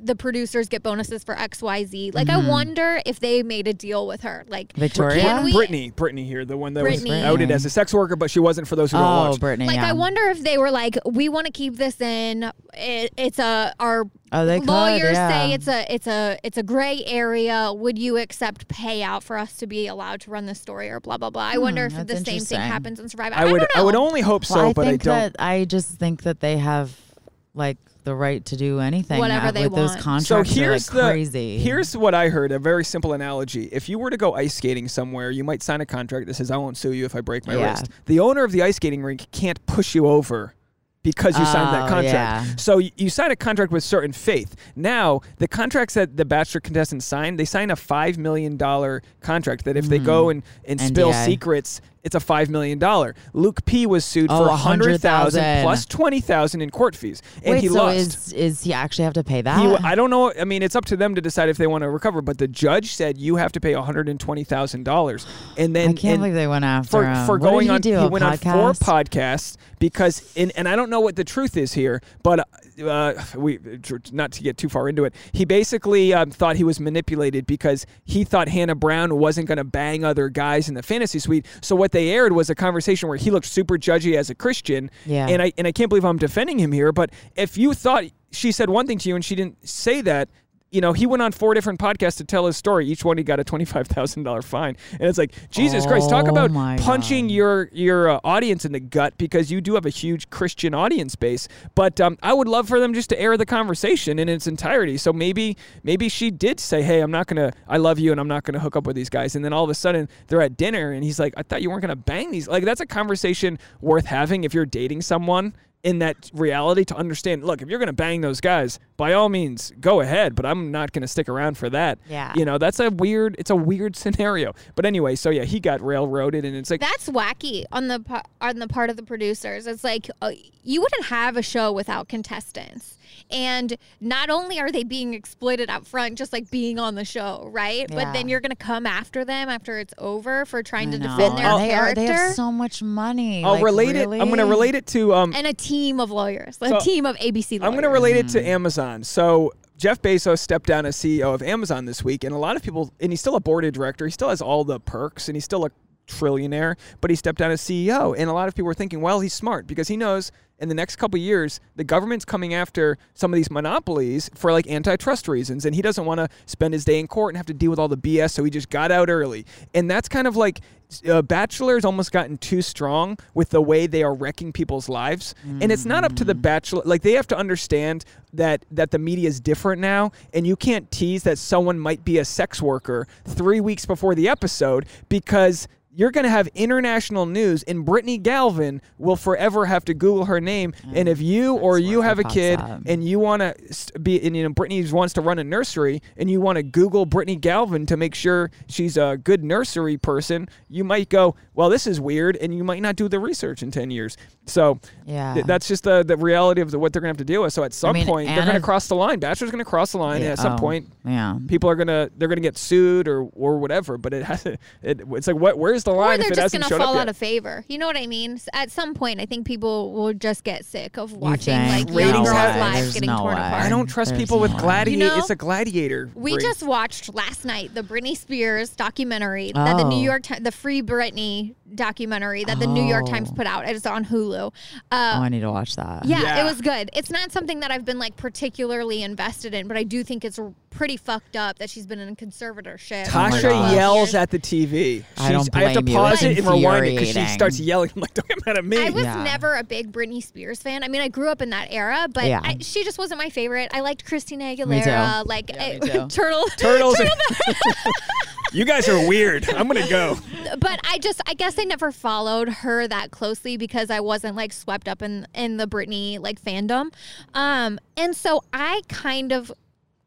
the producers get bonuses for X, Y, Z. Like, mm-hmm. I wonder if they made a deal with her. Like, Victoria? Can we, Brittany. Brittany here, the one that Brittany. was outed as a sex worker, but she wasn't for those who oh, don't watch. Brittany, like, yeah. I wonder if they were like, we want to keep this in. It, it's a, our oh, they lawyers could, yeah. say it's a, it's a, it's a gray area. Would you accept payout for us to be allowed to run this story or blah, blah, blah. I hmm, wonder if the same thing happens in Survivor. I, I would, I would only hope so, well, I but I don't. I just think that they have, like, the right to do anything whatever they with want. Those contracts. So here's like the, crazy. Here's what I heard, a very simple analogy. If you were to go ice skating somewhere, you might sign a contract that says, I won't sue you if I break my yeah. wrist. The owner of the ice skating rink can't push you over because you oh, signed that contract. Yeah. So you, you sign a contract with certain faith. Now, the contracts that the Bachelor contestants sign, they sign a five million dollars contract that if mm-hmm. they go and, and spill secrets, it's a five million dollars. Luke P was sued oh, for one hundred thousand dollars plus twenty thousand dollars in court fees. And Wait, he so lost. Is, is he actually have to pay that? He, I don't know. I mean, it's up to them to decide if they want to recover. But the judge said you have to pay one hundred twenty thousand dollars. And then I can't and believe they went after for, him. For going what did he on, do, he went podcast? on four podcasts because, in, and I don't know what the truth is here, but uh, we not to get too far into it. He basically um, thought he was manipulated because he thought Hannah Brown wasn't going to bang other guys in the fantasy suite. So what they aired was a conversation where he looked super judgy as a Christian. Yeah. And I and I can't believe I'm defending him here, but if you thought she said one thing to you and she didn't say that, you know, he went on four different podcasts to tell his story. Each one he got a twenty-five thousand dollars fine. And it's like, Jesus oh Christ, talk about punching God. your your uh, audience in the gut because you do have a huge Christian audience base. But um, I would love for them just to air the conversation in its entirety. So maybe maybe she did say, hey, I'm not going to, I love you and I'm not going to hook up with these guys. And then all of a sudden they're at dinner and he's like, I thought you weren't going to bang these. Like that's a conversation worth having if you're dating someone. In that reality to understand, look, if you're going to bang those guys, by all means, go ahead, but I'm not going to stick around for that. Yeah. You know, that's a weird, it's a weird scenario. But anyway, so yeah, he got railroaded and it's like. That's wacky on the on the part of the producers. It's like, uh, you wouldn't have a show without contestants. And not only are they being exploited out front, just like being on the show, right? Yeah. But then you're going to come after them after it's over for trying I to know. defend their I'll, character. They, are, they have so much money. I'll like, relate really? it. I'm going to relate it to. Um, and a team of lawyers, like so a team of A B C lawyers. I'm going to relate it to Amazon. So Jeff Bezos stepped down as C E O of Amazon this week. And a lot of people, and he's still a board of director. He still has all the perks and he's still a trillionaire, but he stepped down as C E O. And a lot of people were thinking, well, he's smart because he knows in the next couple of years, the government's coming after some of these monopolies for like antitrust reasons. And he doesn't want to spend his day in court and have to deal with all the B S. So he just got out early. And that's kind of like uh, Bachelor's almost gotten too strong with the way they are wrecking people's lives. Mm-hmm. And it's not up to the Bachelor. Like they have to understand that that the media is different now. And you can't tease that someone might be a sex worker three weeks before the episode because you're going to have international news, and Brittany Galvin will forever have to Google her name. Mm, and if you or you have a kid up. and you want to be, and you know, Brittany wants to run a nursery, and you want to Google Brittany Galvin to make sure she's a good nursery person, you might go, well, this is weird, and you might not do the research in ten years. So yeah. th- that's just the, the reality of the, what they're going to have to deal with. So at some I mean, point, Anna, they're going to cross the line. Bachelor's going to cross the line. Yeah, and at some oh, point, yeah. people are going to, they're going to get sued or, or whatever, but it has to, it, it's like, what, where's the line? Or they're just going to fall out of favor. You know what I mean? At some point, I think people will just get sick of watching, like, young girls' lives getting torn apart. I don't trust people with gladiator. It's a gladiator. We just watched last night the Britney Spears documentary that the New York Times, the Free Britney documentary that the New York Times put out. It's on Hulu. Oh, I need to watch that. Yeah, it was good. It's not something that I've been, like, particularly invested in, but I do think it's pretty fucked up that she's been in conservatorship. Tasha yells at the T V. I don't blame you. I have to pause it and rewind it because she starts yelling. I'm like, don't get mad at me. I was yeah. never a big Britney Spears fan. I mean, I grew up in that era, but yeah. I, she just wasn't my favorite. I liked Christina Aguilera. Like yeah, I, Turtle. Turtles. Turtle. You guys are weird. I'm going to go. But I just, I guess I never followed her that closely because I wasn't, like, swept up in, in the Britney, like, fandom. Um, and so I kind of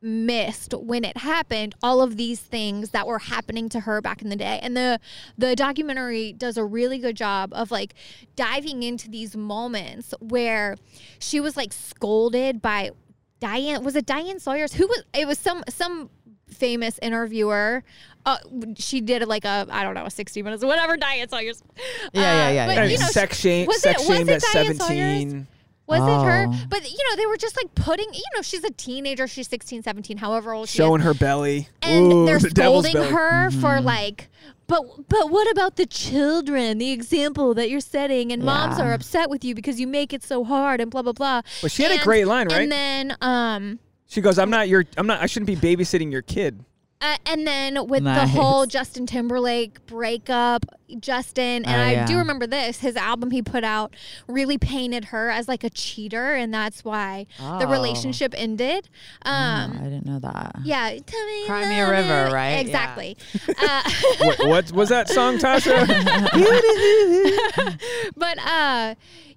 missed when it happened all of these things that were happening to her back in the day, and the the documentary does a really good job of, like, diving into these moments where she was, like, scolded by Diane was it Diane Sawyer's who was it was some some famous interviewer. Uh, she did, like, a, I don't know, a sixty minutes, whatever Diane Sawyer's yeah uh, yeah yeah, but, yeah. You know, sex shame was sex it, shame was it at Diane seventeen Sawyer's? Was oh. it her? But, you know, they were just, like, putting, you know, she's a teenager. She's sixteen, seventeen, however old she Showing is. Showing her belly. And Ooh, they're the scolding her mm-hmm. for, like, but but what about the children, the example that you're setting, and yeah. moms are upset with you because you make it so hard and blah, blah, blah. But well, she and, had a great line, right? And then um, she goes, I'm not your, I'm not, I shouldn't be babysitting your kid. Uh, and then with nice. the whole Justin Timberlake breakup, Justin, and oh, I yeah. do remember this, his album he put out really painted her as, like, a cheater, and that's why oh. the relationship ended. Um, oh, I didn't know that. Yeah. Tell me Cry Me a River, it. right? Exactly. Yeah. Uh, what, what was that song, Tasha? But, uh...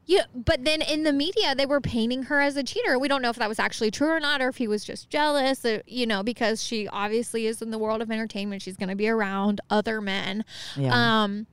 yeah, but then in the media, they were painting her as a cheater. We don't know if that was actually true or not, or if he was just jealous, or, you know, because she obviously is in the world of entertainment. She's going to be around other men. Yeah. Um,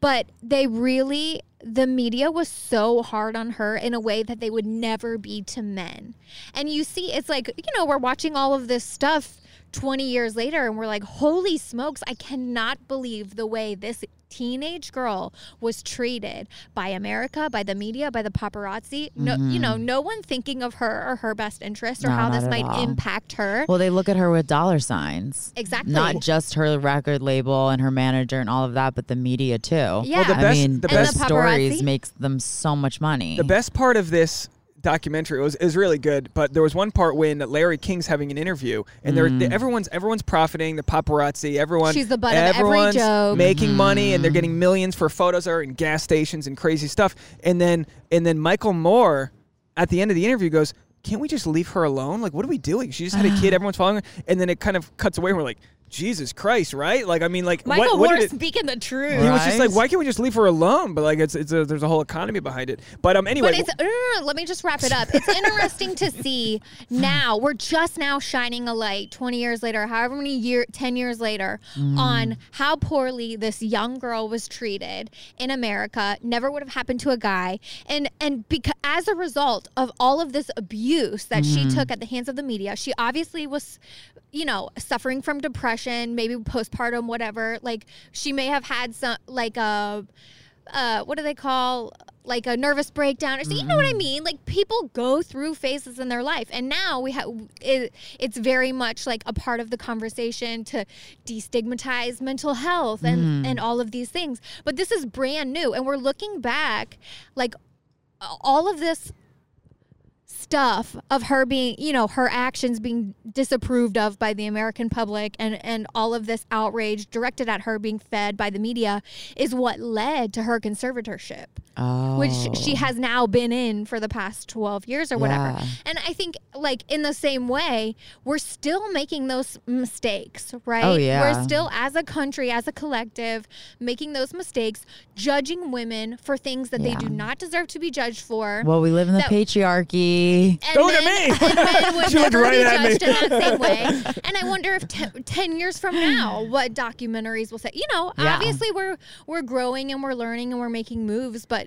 but they really, the media was so hard on her in a way that they would never be to men. And you see, it's like, you know, we're watching all of this stuff twenty years later, and we're like, holy smokes, I cannot believe the way this teenage girl was treated by America, by the media, by the paparazzi. No, mm-hmm. you know, no one thinking of her or her best interest or no, how this might all. impact her. Well, they look at her with dollar signs. Exactly. Not just her record label and her manager and all of that, but the media too. Yeah. Well, the I best, mean, the best the stories makes them so much money. The best part of this documentary, it was, it was really good, but there was one part when Larry King's having an interview, and mm. they're, they, everyone's everyone's profiting, the paparazzi, everyone, she's the butt of every joke, making mm. money, and they're getting millions for photos of her in gas stations and crazy stuff. And then and then Michael Moore at the end of the interview goes, "Can't we just leave her alone? Like, what are we doing? She just had a kid. Everyone's following her." And then it kind of cuts away, and we're like, Jesus Christ, right? Like, I mean, like, Michael Moore speaking the truth. Right? He was just like, why can't we just leave her alone? But, like, it's it's a, there's a whole economy behind it. But um, anyway, but it's, no, no, no, let me just wrap it up. It's interesting to see now. We're just now shining a light twenty years later, however many year, ten years later, mm. on how poorly this young girl was treated in America. Never would have happened to a guy, and and because as a result of all of this abuse that mm. she took at the hands of the media, she obviously was, you know, suffering from depression. Maybe postpartum, whatever. Like, she may have had some, like, a, uh, what do they call, like, a nervous breakdown. Or so, mm-hmm. You know what I mean? Like, people go through phases in their life, and now we have it, it's very much like a part of the conversation to destigmatize mental health and mm-hmm. and all of these things. But this is brand new, and we're looking back, like, all of this stuff of her being, you know, her actions being disapproved of by the American public, and, and all of this outrage directed at her being fed by the media is what led to her conservatorship, oh. which she has now been in for the past twelve years or yeah. whatever. And I think, like, in the same way, we're still making those mistakes, right? Oh, yeah. We're still, as a country, as a collective, making those mistakes, judging women for things that yeah. they do not deserve to be judged for. Well, we live in the that, patriarchy. And Don't men, at me! And men would never right be judged me. in that same way. And I wonder if t ten years from now, what documentaries will say. You know, yeah. obviously we're we're growing and we're learning and we're making moves, but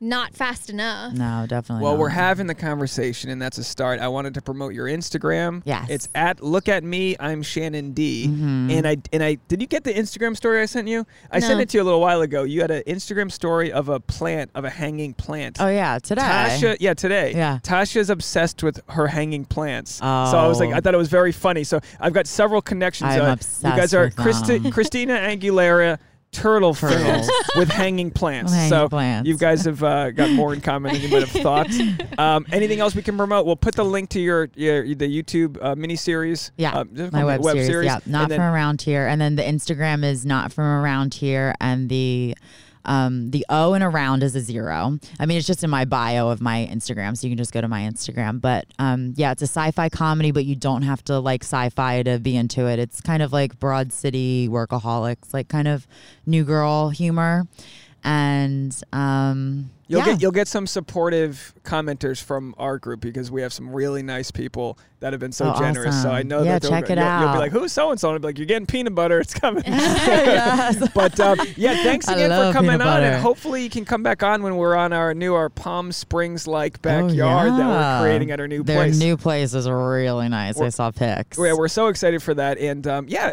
not fast enough. No, definitely Well, not. We're having the conversation, and that's a start. I wanted to promote your Instagram. Yes. It's at Look At Me, I'm Shannon Dee. Mm-hmm. And I and I did you get the Instagram story I sent you? I no. sent it to you a little while ago. You had an Instagram story of a plant, of a hanging plant. Oh, yeah, today. Tasha, yeah, today. Yeah. Tasha's obsessed with her hanging plants. Oh. So I was like, I thought it was very funny. So I've got several connections. I'm uh, obsessed You guys are with Christi them. Christina Aguilera. Turtle turtles with hanging plants. Hanging so plants. You guys have uh, got more in common than you might have thought. Um, anything else we can promote? We'll put the link to your, your the YouTube uh, miniseries. Yeah, uh, my web, web series. series. Yeah, Not From Around Here. And then the Instagram is Not From Around Here, and the um, the O and around is a zero. I mean, it's just in my bio of my Instagram, so you can just go to my Instagram. But um, yeah, it's a sci-fi comedy, but you don't have to like sci-fi to be into it. It's kind of like Broad City Workaholics, like kind of New Girl humor. And um, you'll yeah. get you'll get some supportive commenters from our group, because we have some really nice people that have been so oh, generous. Awesome. So I know yeah, that check it you'll, out. You'll be like, "Who's so and so?" And I'll be like, "You're getting peanut butter. It's coming." But um, yeah, thanks again for coming on, butter. and hopefully you can come back on when we're on our new our Palm Springs like backyard oh, yeah. that we're creating at our new Their place. Their new place is really nice. We're, I saw pics. Yeah, we're so excited for that. And um, yeah,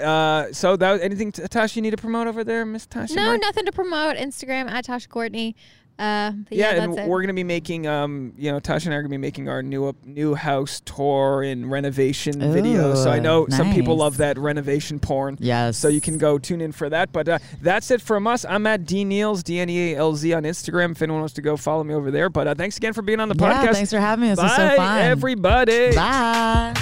uh, so that was, anything Tasha you need to promote over there, Miss Tasha? No, Mark? nothing to promote. Instagram at Tasha Courtney. Uh, yeah, yeah, and it. we're gonna be making, um, you know, Tasha and I are gonna be making our new up, new house tour and renovation Ooh, video. So I know nice. some people love that renovation porn. Yes. So you can go tune in for that. But uh, that's it from us. I'm at D Neals, D N E A L Z on Instagram. If anyone wants to go follow me over there. But uh, thanks again for being on the yeah, podcast. Thanks for having me. This Bye, was so fun, everybody. Bye.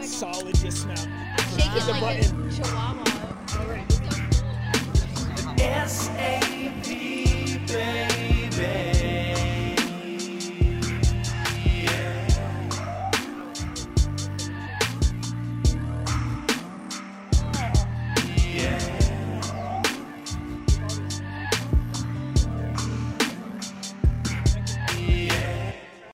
Solid just now. I'm shaking the like button. a chihuahua. S A P. Baby.